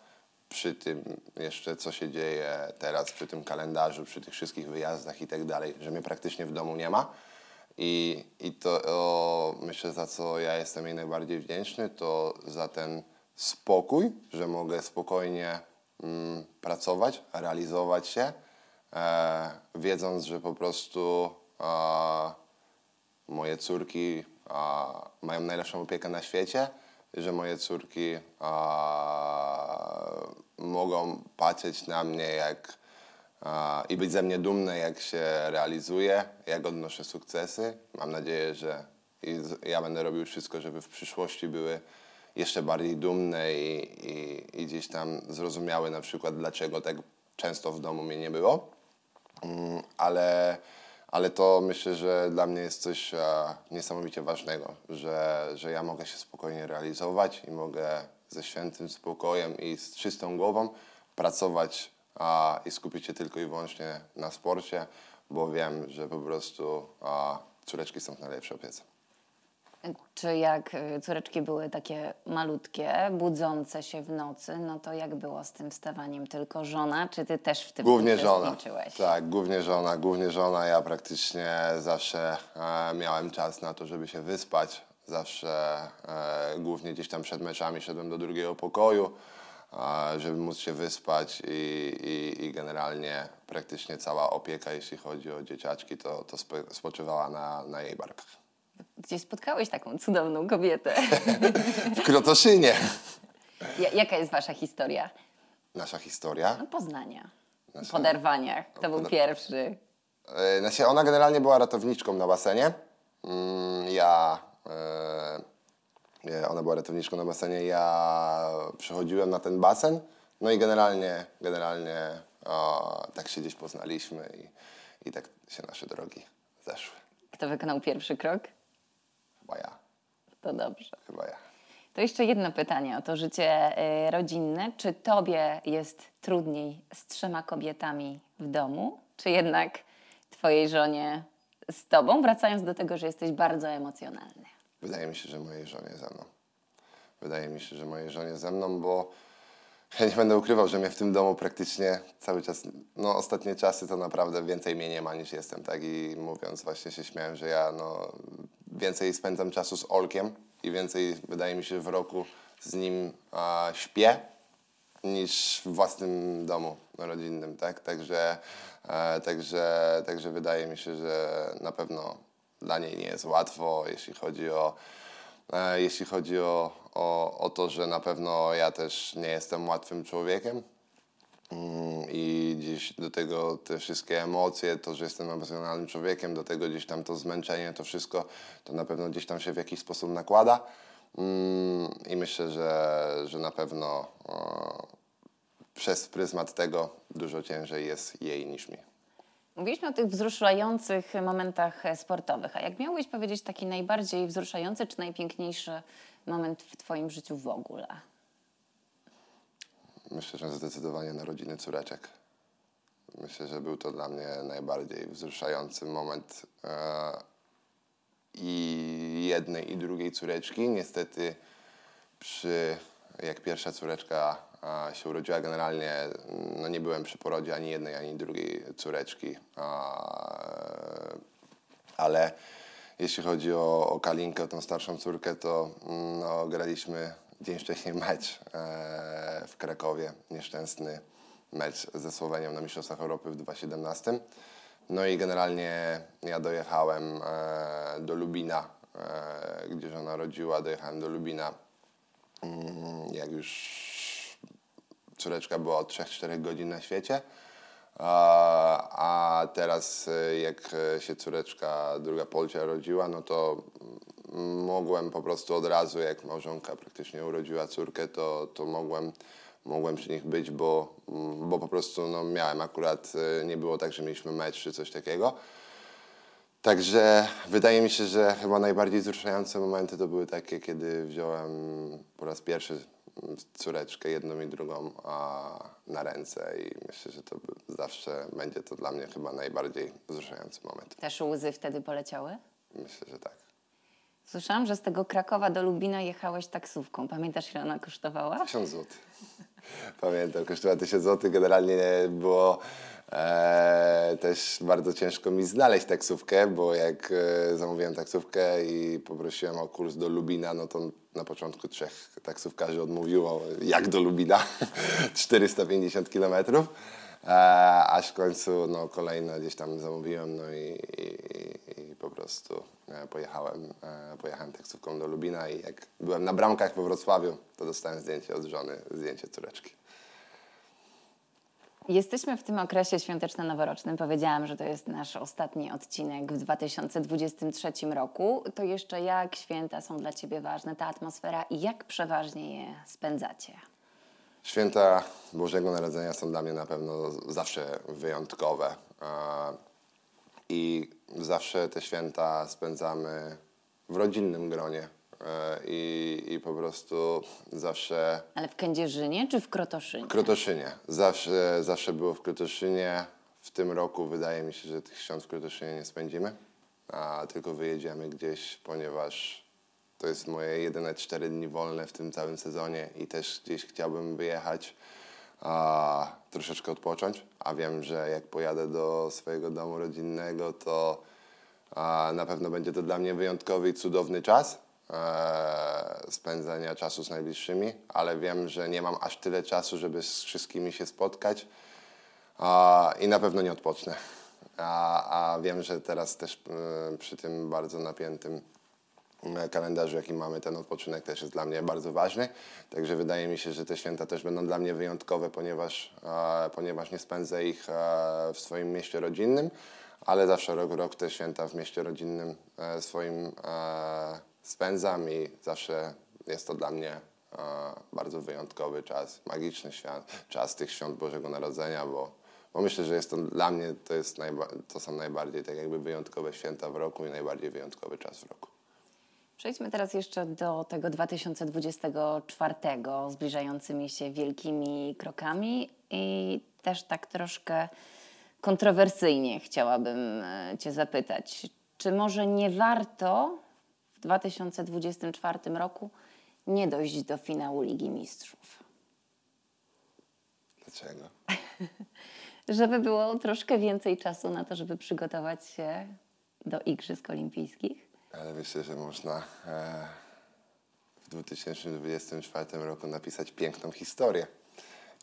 przy tym jeszcze, co się dzieje teraz, przy tym kalendarzu, przy tych wszystkich wyjazdach i tak dalej, że mnie praktycznie w domu nie ma. I, i to o, myślę, za co ja jestem jej najbardziej wdzięczny, to za ten spokój, że mogę spokojnie mm, pracować, realizować się, e, wiedząc, że po prostu e, moje córki e, mają najlepszą opiekę na świecie, że moje córki e, mogą patrzeć na mnie jak, e, i być ze mnie dumne, jak się realizuję, jak odnoszę sukcesy. Mam nadzieję, że i, ja będę robił wszystko, żeby w przyszłości były jeszcze bardziej dumne i, i, i gdzieś tam zrozumiały na przykład, dlaczego tak często w domu mnie nie było. Mm, ale, ale to myślę, że dla mnie jest coś a, niesamowicie ważnego, że, że ja mogę się spokojnie realizować i mogę ze świętym spokojem i z czystą głową pracować a, i skupić się tylko i wyłącznie na sporcie, bo wiem, że po prostu a, córeczki są w najlepszej opiece. czy jak córeczki były takie malutkie, budzące się w nocy, no to jak było z tym wstawaniem? Tylko żona, czy ty też w tym głównie żona. Tak, głównie żona, głównie żona. Ja praktycznie zawsze e, miałem czas na to, żeby się wyspać. Zawsze e, głównie gdzieś tam przed meczami szedłem do drugiego pokoju, e, żeby móc się wyspać i, i, i generalnie praktycznie cała opieka, jeśli chodzi o dzieciaczki, to, to spo, spoczywała na, na jej barkach. Gdzie spotkałeś taką cudowną kobietę? W Krotoszynie. Ja, jaka jest wasza historia? Nasza historia? No, poznania. Nasza... Poderwania. To Poder... był pierwszy. Znaczy, ona generalnie była ratowniczką na basenie. Ja... Ona była ratowniczką na basenie. Ja przychodziłem na ten basen. No i generalnie, generalnie o, tak się gdzieś poznaliśmy i, i tak się nasze drogi zeszły. Kto wykonał pierwszy krok? Chyba ja. To dobrze. Chyba ja. To jeszcze jedno pytanie o to życie y, rodzinne. Czy tobie jest trudniej z trzema kobietami w domu, czy jednak twojej żonie z tobą? Wracając do tego, że jesteś bardzo emocjonalny. Wydaje mi się, że mojej żonie ze mną. Wydaje mi się, że mojej żonie ze mną, bo ja nie będę ukrywał, że mnie w tym domu praktycznie cały czas, no ostatnie czasy to naprawdę więcej mnie nie ma niż jestem, tak? I mówiąc właśnie się śmiałem, że ja no więcej spędzam czasu z Olkiem i więcej wydaje mi się w roku z nim e, śpię niż w własnym domu rodzinnym, tak? Także, e, także, także wydaje mi się, że na pewno dla niej nie jest łatwo, jeśli chodzi o e, jeśli chodzi o O, o to, że na pewno ja też nie jestem łatwym człowiekiem mm, i gdzieś do tego te wszystkie emocje, to, że jestem emocjonalnym człowiekiem, do tego gdzieś tam to zmęczenie, to wszystko, to na pewno gdzieś tam się w jakiś sposób nakłada mm, i myślę, że, że na pewno o, przez pryzmat tego dużo ciężej jest jej niż mi. Mówiliśmy o tych wzruszających momentach sportowych, a jak miałbyś powiedzieć taki najbardziej wzruszający czy najpiękniejszy moment w twoim życiu w ogóle? Myślę, że zdecydowanie narodziny córeczek. Myślę, że był to dla mnie najbardziej wzruszający moment e, i jednej i drugiej córeczki. Niestety przy, jak pierwsza córeczka e, się urodziła, generalnie no nie byłem przy porodzie ani jednej, ani drugiej córeczki. E, ale jeśli chodzi o, o Kalinkę, o tą starszą córkę, to no, graliśmy dzień wcześniej mecz e, w Krakowie. Nieszczęsny mecz ze Słowenią na Mistrzostwach Europy w dwa tysiące siedemnastym. No i generalnie ja dojechałem e, do Lubina, e, gdzie żona rodziła. Dojechałem do Lubina, mm, jak już córeczka była od trzech do czterech godzin na świecie. A teraz jak się córeczka druga Polcia rodziła, no to mogłem po prostu od razu, jak małżonka praktycznie urodziła córkę, to, to mogłem, mogłem przy nich być, bo, bo po prostu no, miałem akurat, nie było tak, że mieliśmy mecz czy coś takiego. Także wydaje mi się, że chyba najbardziej wzruszające momenty to były takie, kiedy wziąłem po raz pierwszy córeczkę jedną i drugą a, na ręce i myślę, że to zawsze będzie to dla mnie chyba najbardziej wzruszający moment. Też łzy wtedy poleciały? Myślę, że tak. Słyszałam, że z tego Krakowa do Lubina jechałeś taksówką. Pamiętasz, ile ona kosztowała? Tysiąc złotych. Pamiętam, kosztowała tysiąc złotych. Generalnie było e, też bardzo ciężko mi znaleźć taksówkę, bo jak e, zamówiłem taksówkę i poprosiłem o kurs do Lubina, no to na początku trzech taksówkarzy odmówiło, jak do Lubina, czterysta pięćdziesiąt kilometrów. E, aż w końcu no, kolejne gdzieś tam zamówiłem, no i, i, i po prostu e, pojechałem, e, pojechałem taksówką do Lubina i jak byłem na bramkach we Wrocławiu, to dostałem zdjęcie od żony, zdjęcie córeczki. Jesteśmy w tym okresie świąteczno-noworocznym. Powiedziałam, że to jest nasz ostatni odcinek w dwa tysiące dwudziestym trzecim roku. To jeszcze jak święta są dla ciebie ważne, ta atmosfera i jak przeważnie je spędzacie? Święta Bożego Narodzenia są dla mnie na pewno zawsze wyjątkowe i zawsze te święta spędzamy w rodzinnym gronie i, i po prostu zawsze... Ale w Kędzierzynie czy w Krotoszynie? W Krotoszynie. Zawsze, zawsze było w Krotoszynie. W tym roku wydaje mi się, że tych świąt w Krotoszynie nie spędzimy, a tylko wyjedziemy gdzieś, ponieważ To jest moje jedyne cztery dni wolne w tym całym sezonie i też gdzieś chciałbym wyjechać, a troszeczkę odpocząć, a wiem, że jak pojadę do swojego domu rodzinnego, to a, na pewno będzie to dla mnie wyjątkowy i cudowny czas e, spędzania czasu z najbliższymi, ale wiem, że nie mam aż tyle czasu, żeby z wszystkimi się spotkać a, i na pewno nie odpocznę. A, a wiem, że teraz też y, przy tym bardzo napiętym kalendarzu, jaki mamy, ten odpoczynek też jest dla mnie bardzo ważny. Także wydaje mi się, że te święta też będą dla mnie wyjątkowe, ponieważ, e, ponieważ nie spędzę ich e, w swoim mieście rodzinnym, ale zawsze rok w rok te święta w mieście rodzinnym e, swoim e, spędzam i zawsze jest to dla mnie e, bardzo wyjątkowy czas, magiczny świat, czas tych świąt Bożego Narodzenia, bo, bo myślę, że jest to dla mnie to, jest najba- to są najbardziej tak jakby wyjątkowe święta w roku i najbardziej wyjątkowy czas w roku. Przejdźmy teraz jeszcze do tego dwa tysiące dwudziestego czwartego, zbliżającymi się wielkimi krokami i też tak troszkę kontrowersyjnie chciałabym Cię zapytać. Czy może nie warto w dwa tysiące dwudziestym czwartym roku nie dojść do finału Ligi Mistrzów? Dlaczego? Żeby było troszkę więcej czasu na to, żeby przygotować się do Igrzysk Olimpijskich? Ale myślę, że można e, w dwa tysiące dwudziestym czwartym roku napisać piękną historię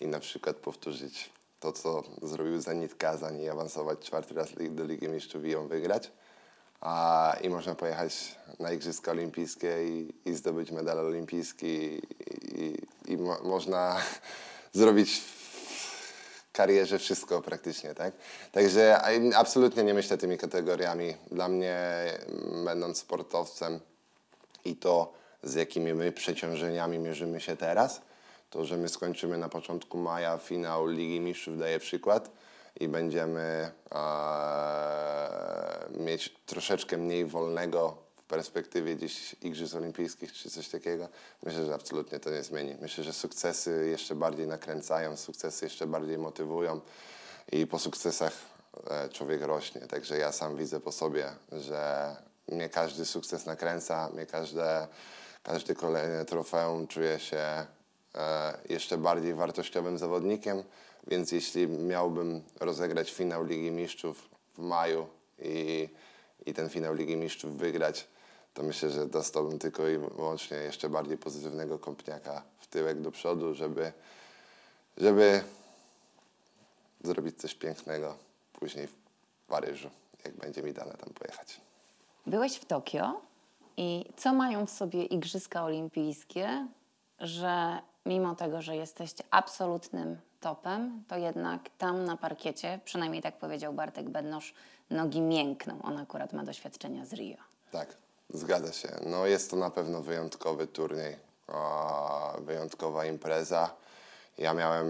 i na przykład powtórzyć to, co zrobił Zenit Kazań i awansować czwarty raz do Ligi Mistrzów i ją wygrać. A, I można pojechać na Igrzyska Olimpijskie i, i zdobyć medal olimpijski i, i, i mo- można zrobić karierze wszystko praktycznie, tak? Także absolutnie nie myślę tymi kategoriami. Dla mnie, będąc sportowcem i to, z jakimi my przeciążeniami mierzymy się teraz, to, że my skończymy na początku maja finał Ligi Mistrzów, daję przykład, i będziemy e, mieć troszeczkę mniej wolnego w perspektywie dziś Igrzysk Olimpijskich czy coś takiego, myślę, że absolutnie to nie zmieni. Myślę, że sukcesy jeszcze bardziej nakręcają, sukcesy jeszcze bardziej motywują i po sukcesach człowiek rośnie. Także ja sam widzę po sobie, że mnie każdy sukces nakręca, mnie każde, każdy kolejny trofeum czuje się jeszcze bardziej wartościowym zawodnikiem, więc jeśli miałbym rozegrać finał Ligi Mistrzów w maju i, i ten finał Ligi Mistrzów wygrać, to myślę, że dostałbym tylko i wyłącznie jeszcze bardziej pozytywnego kopniaka w tyłek do przodu, żeby, żeby zrobić coś pięknego później w Paryżu, jak będzie mi dane tam pojechać. Byłeś w Tokio i co mają w sobie Igrzyska Olimpijskie, że mimo tego, że jesteś absolutnym topem, to jednak tam na parkiecie, przynajmniej tak powiedział Bartek Bednosz, nogi miękną. On akurat ma doświadczenia z Rio. Tak, zgadza się. No jest to na pewno wyjątkowy turniej, a, wyjątkowa impreza. Ja miałem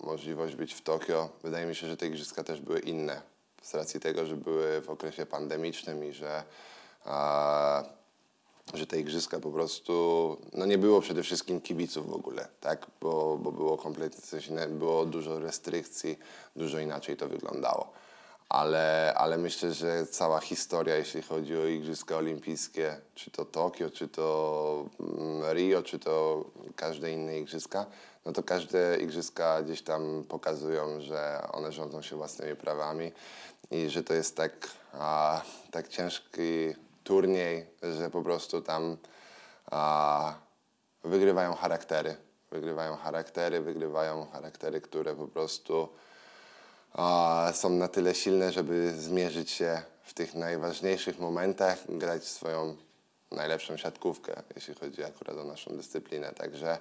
możliwość być w Tokio. Wydaje mi się, że te igrzyska też były inne z racji tego, że były w okresie pandemicznym i że a, że te igrzyska po prostu, no nie było przede wszystkim kibiców w ogóle, tak? Bo, bo było kompletnie coś innego, było dużo restrykcji, dużo inaczej to wyglądało. Ale, ale myślę, że cała historia, jeśli chodzi o Igrzyska Olimpijskie, czy to Tokio, czy to Rio, czy to każde inne igrzyska, no to każde igrzyska gdzieś tam pokazują, że one rządzą się własnymi prawami i że to jest tak, a, tak ciężki turniej, że po prostu tam a, wygrywają charaktery. Wygrywają charaktery, wygrywają charaktery, które po prostu a, są na tyle silne, żeby zmierzyć się w tych najważniejszych momentach, grać swoją najlepszą siatkówkę, jeśli chodzi akurat o naszą dyscyplinę. Także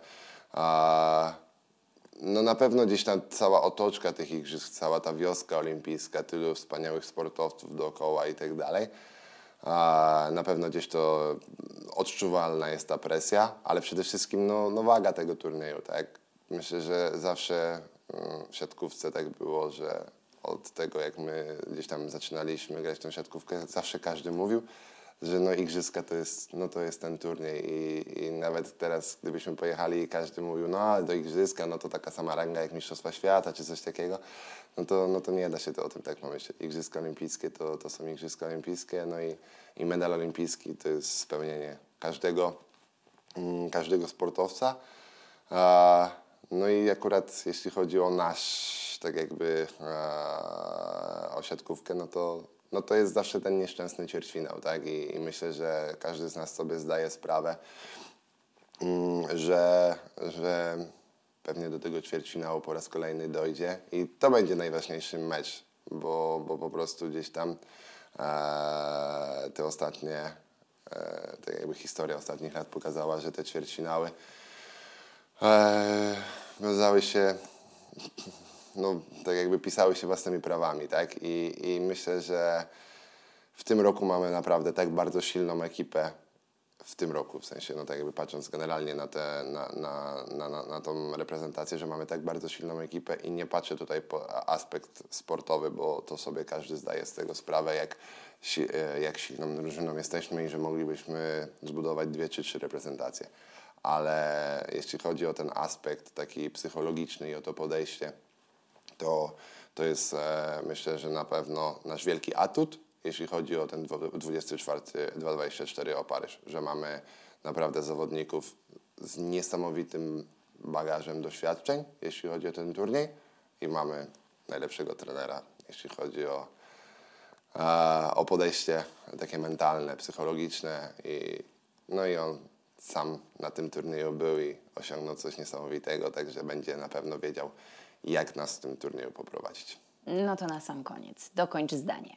a, no na pewno gdzieś tam cała otoczka tych igrzysk, cała ta wioska olimpijska, tylu wspaniałych sportowców dookoła i tak dalej. A na pewno gdzieś to odczuwalna jest ta presja, ale przede wszystkim no, no waga tego turnieju, tak? Myślę, że zawsze w siatkówce tak było, że od tego jak my gdzieś tam zaczynaliśmy grać tą siatkówkę, zawsze każdy mówił, że no igrzyska to jest, no to jest ten turniej i, i nawet teraz gdybyśmy pojechali i każdy mówił, no do igrzyska, no to taka sama ranga jak Mistrzostwa Świata czy coś takiego, no to, no to nie da się to o tym tak pomyśleć. Igrzyska olimpijskie to, to są igrzyska olimpijskie, no i, i medal olimpijski to jest spełnienie każdego, każdego sportowca. No i akurat jeśli chodzi o nasz, tak jakby o siatkówkę, no to, no to jest zawsze ten nieszczęsny ćwierćfinał, tak? I, i myślę, że każdy z nas sobie zdaje sprawę, że, że pewnie do tego ćwierćfinału po raz kolejny dojdzie i to będzie najważniejszy mecz, bo, bo po prostu gdzieś tam e, te ostatnie, e, tak jakby historia ostatnich lat pokazała, że te ćwierćfinały e, wiązały się, no tak jakby pisały się własnymi prawami, tak? I, i myślę, że w tym roku mamy naprawdę tak bardzo silną ekipę, w tym roku, w sensie, no tak jakby patrząc generalnie na, te, na, na, na, na, na tą reprezentację, że mamy tak bardzo silną ekipę i nie patrzę tutaj po aspekt sportowy, bo to sobie każdy zdaje z tego sprawę, jak, jak silną drużyną jesteśmy i że moglibyśmy zbudować dwie czy trzy reprezentacje. Ale jeśli chodzi o ten aspekt taki psychologiczny i o to podejście, to, to jest, e, myślę, że na pewno nasz wielki atut, jeśli chodzi o ten dwudziesty czwarty, dwa dwadzieścia cztery o Paryż, że mamy naprawdę zawodników z niesamowitym bagażem doświadczeń, jeśli chodzi o ten turniej, i mamy najlepszego trenera, jeśli chodzi o, e, o podejście takie mentalne, psychologiczne, i, no i on sam na tym turnieju był i osiągnął coś niesamowitego, także będzie na pewno wiedział, jak nas w tym turnieju poprowadzić. No to na sam koniec, dokończ zdanie.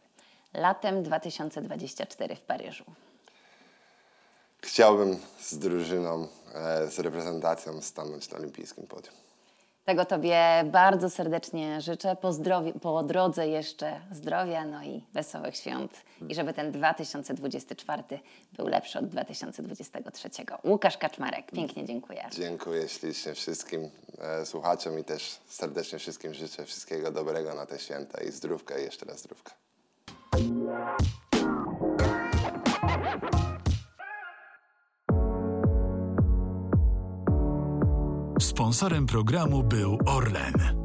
Latem dwa tysiące dwudziestego czwartego w Paryżu. Chciałbym z drużyną, z reprezentacją stanąć na olimpijskim podium. Tego Tobie bardzo serdecznie życzę. Po, zdrowi- po drodze jeszcze zdrowia, no i wesołych świąt. I żeby ten dwa tysiące dwudziesty czwarty był lepszy od dwa tysiące dwudziestego trzeciego. Łukasz Kaczmarek, pięknie dziękuję. Dziękuję ślicznie wszystkim e, słuchaczom i też serdecznie wszystkim życzę wszystkiego dobrego na te święta i zdrówka, i jeszcze raz zdrówka. Sponsorem programu był Orlen.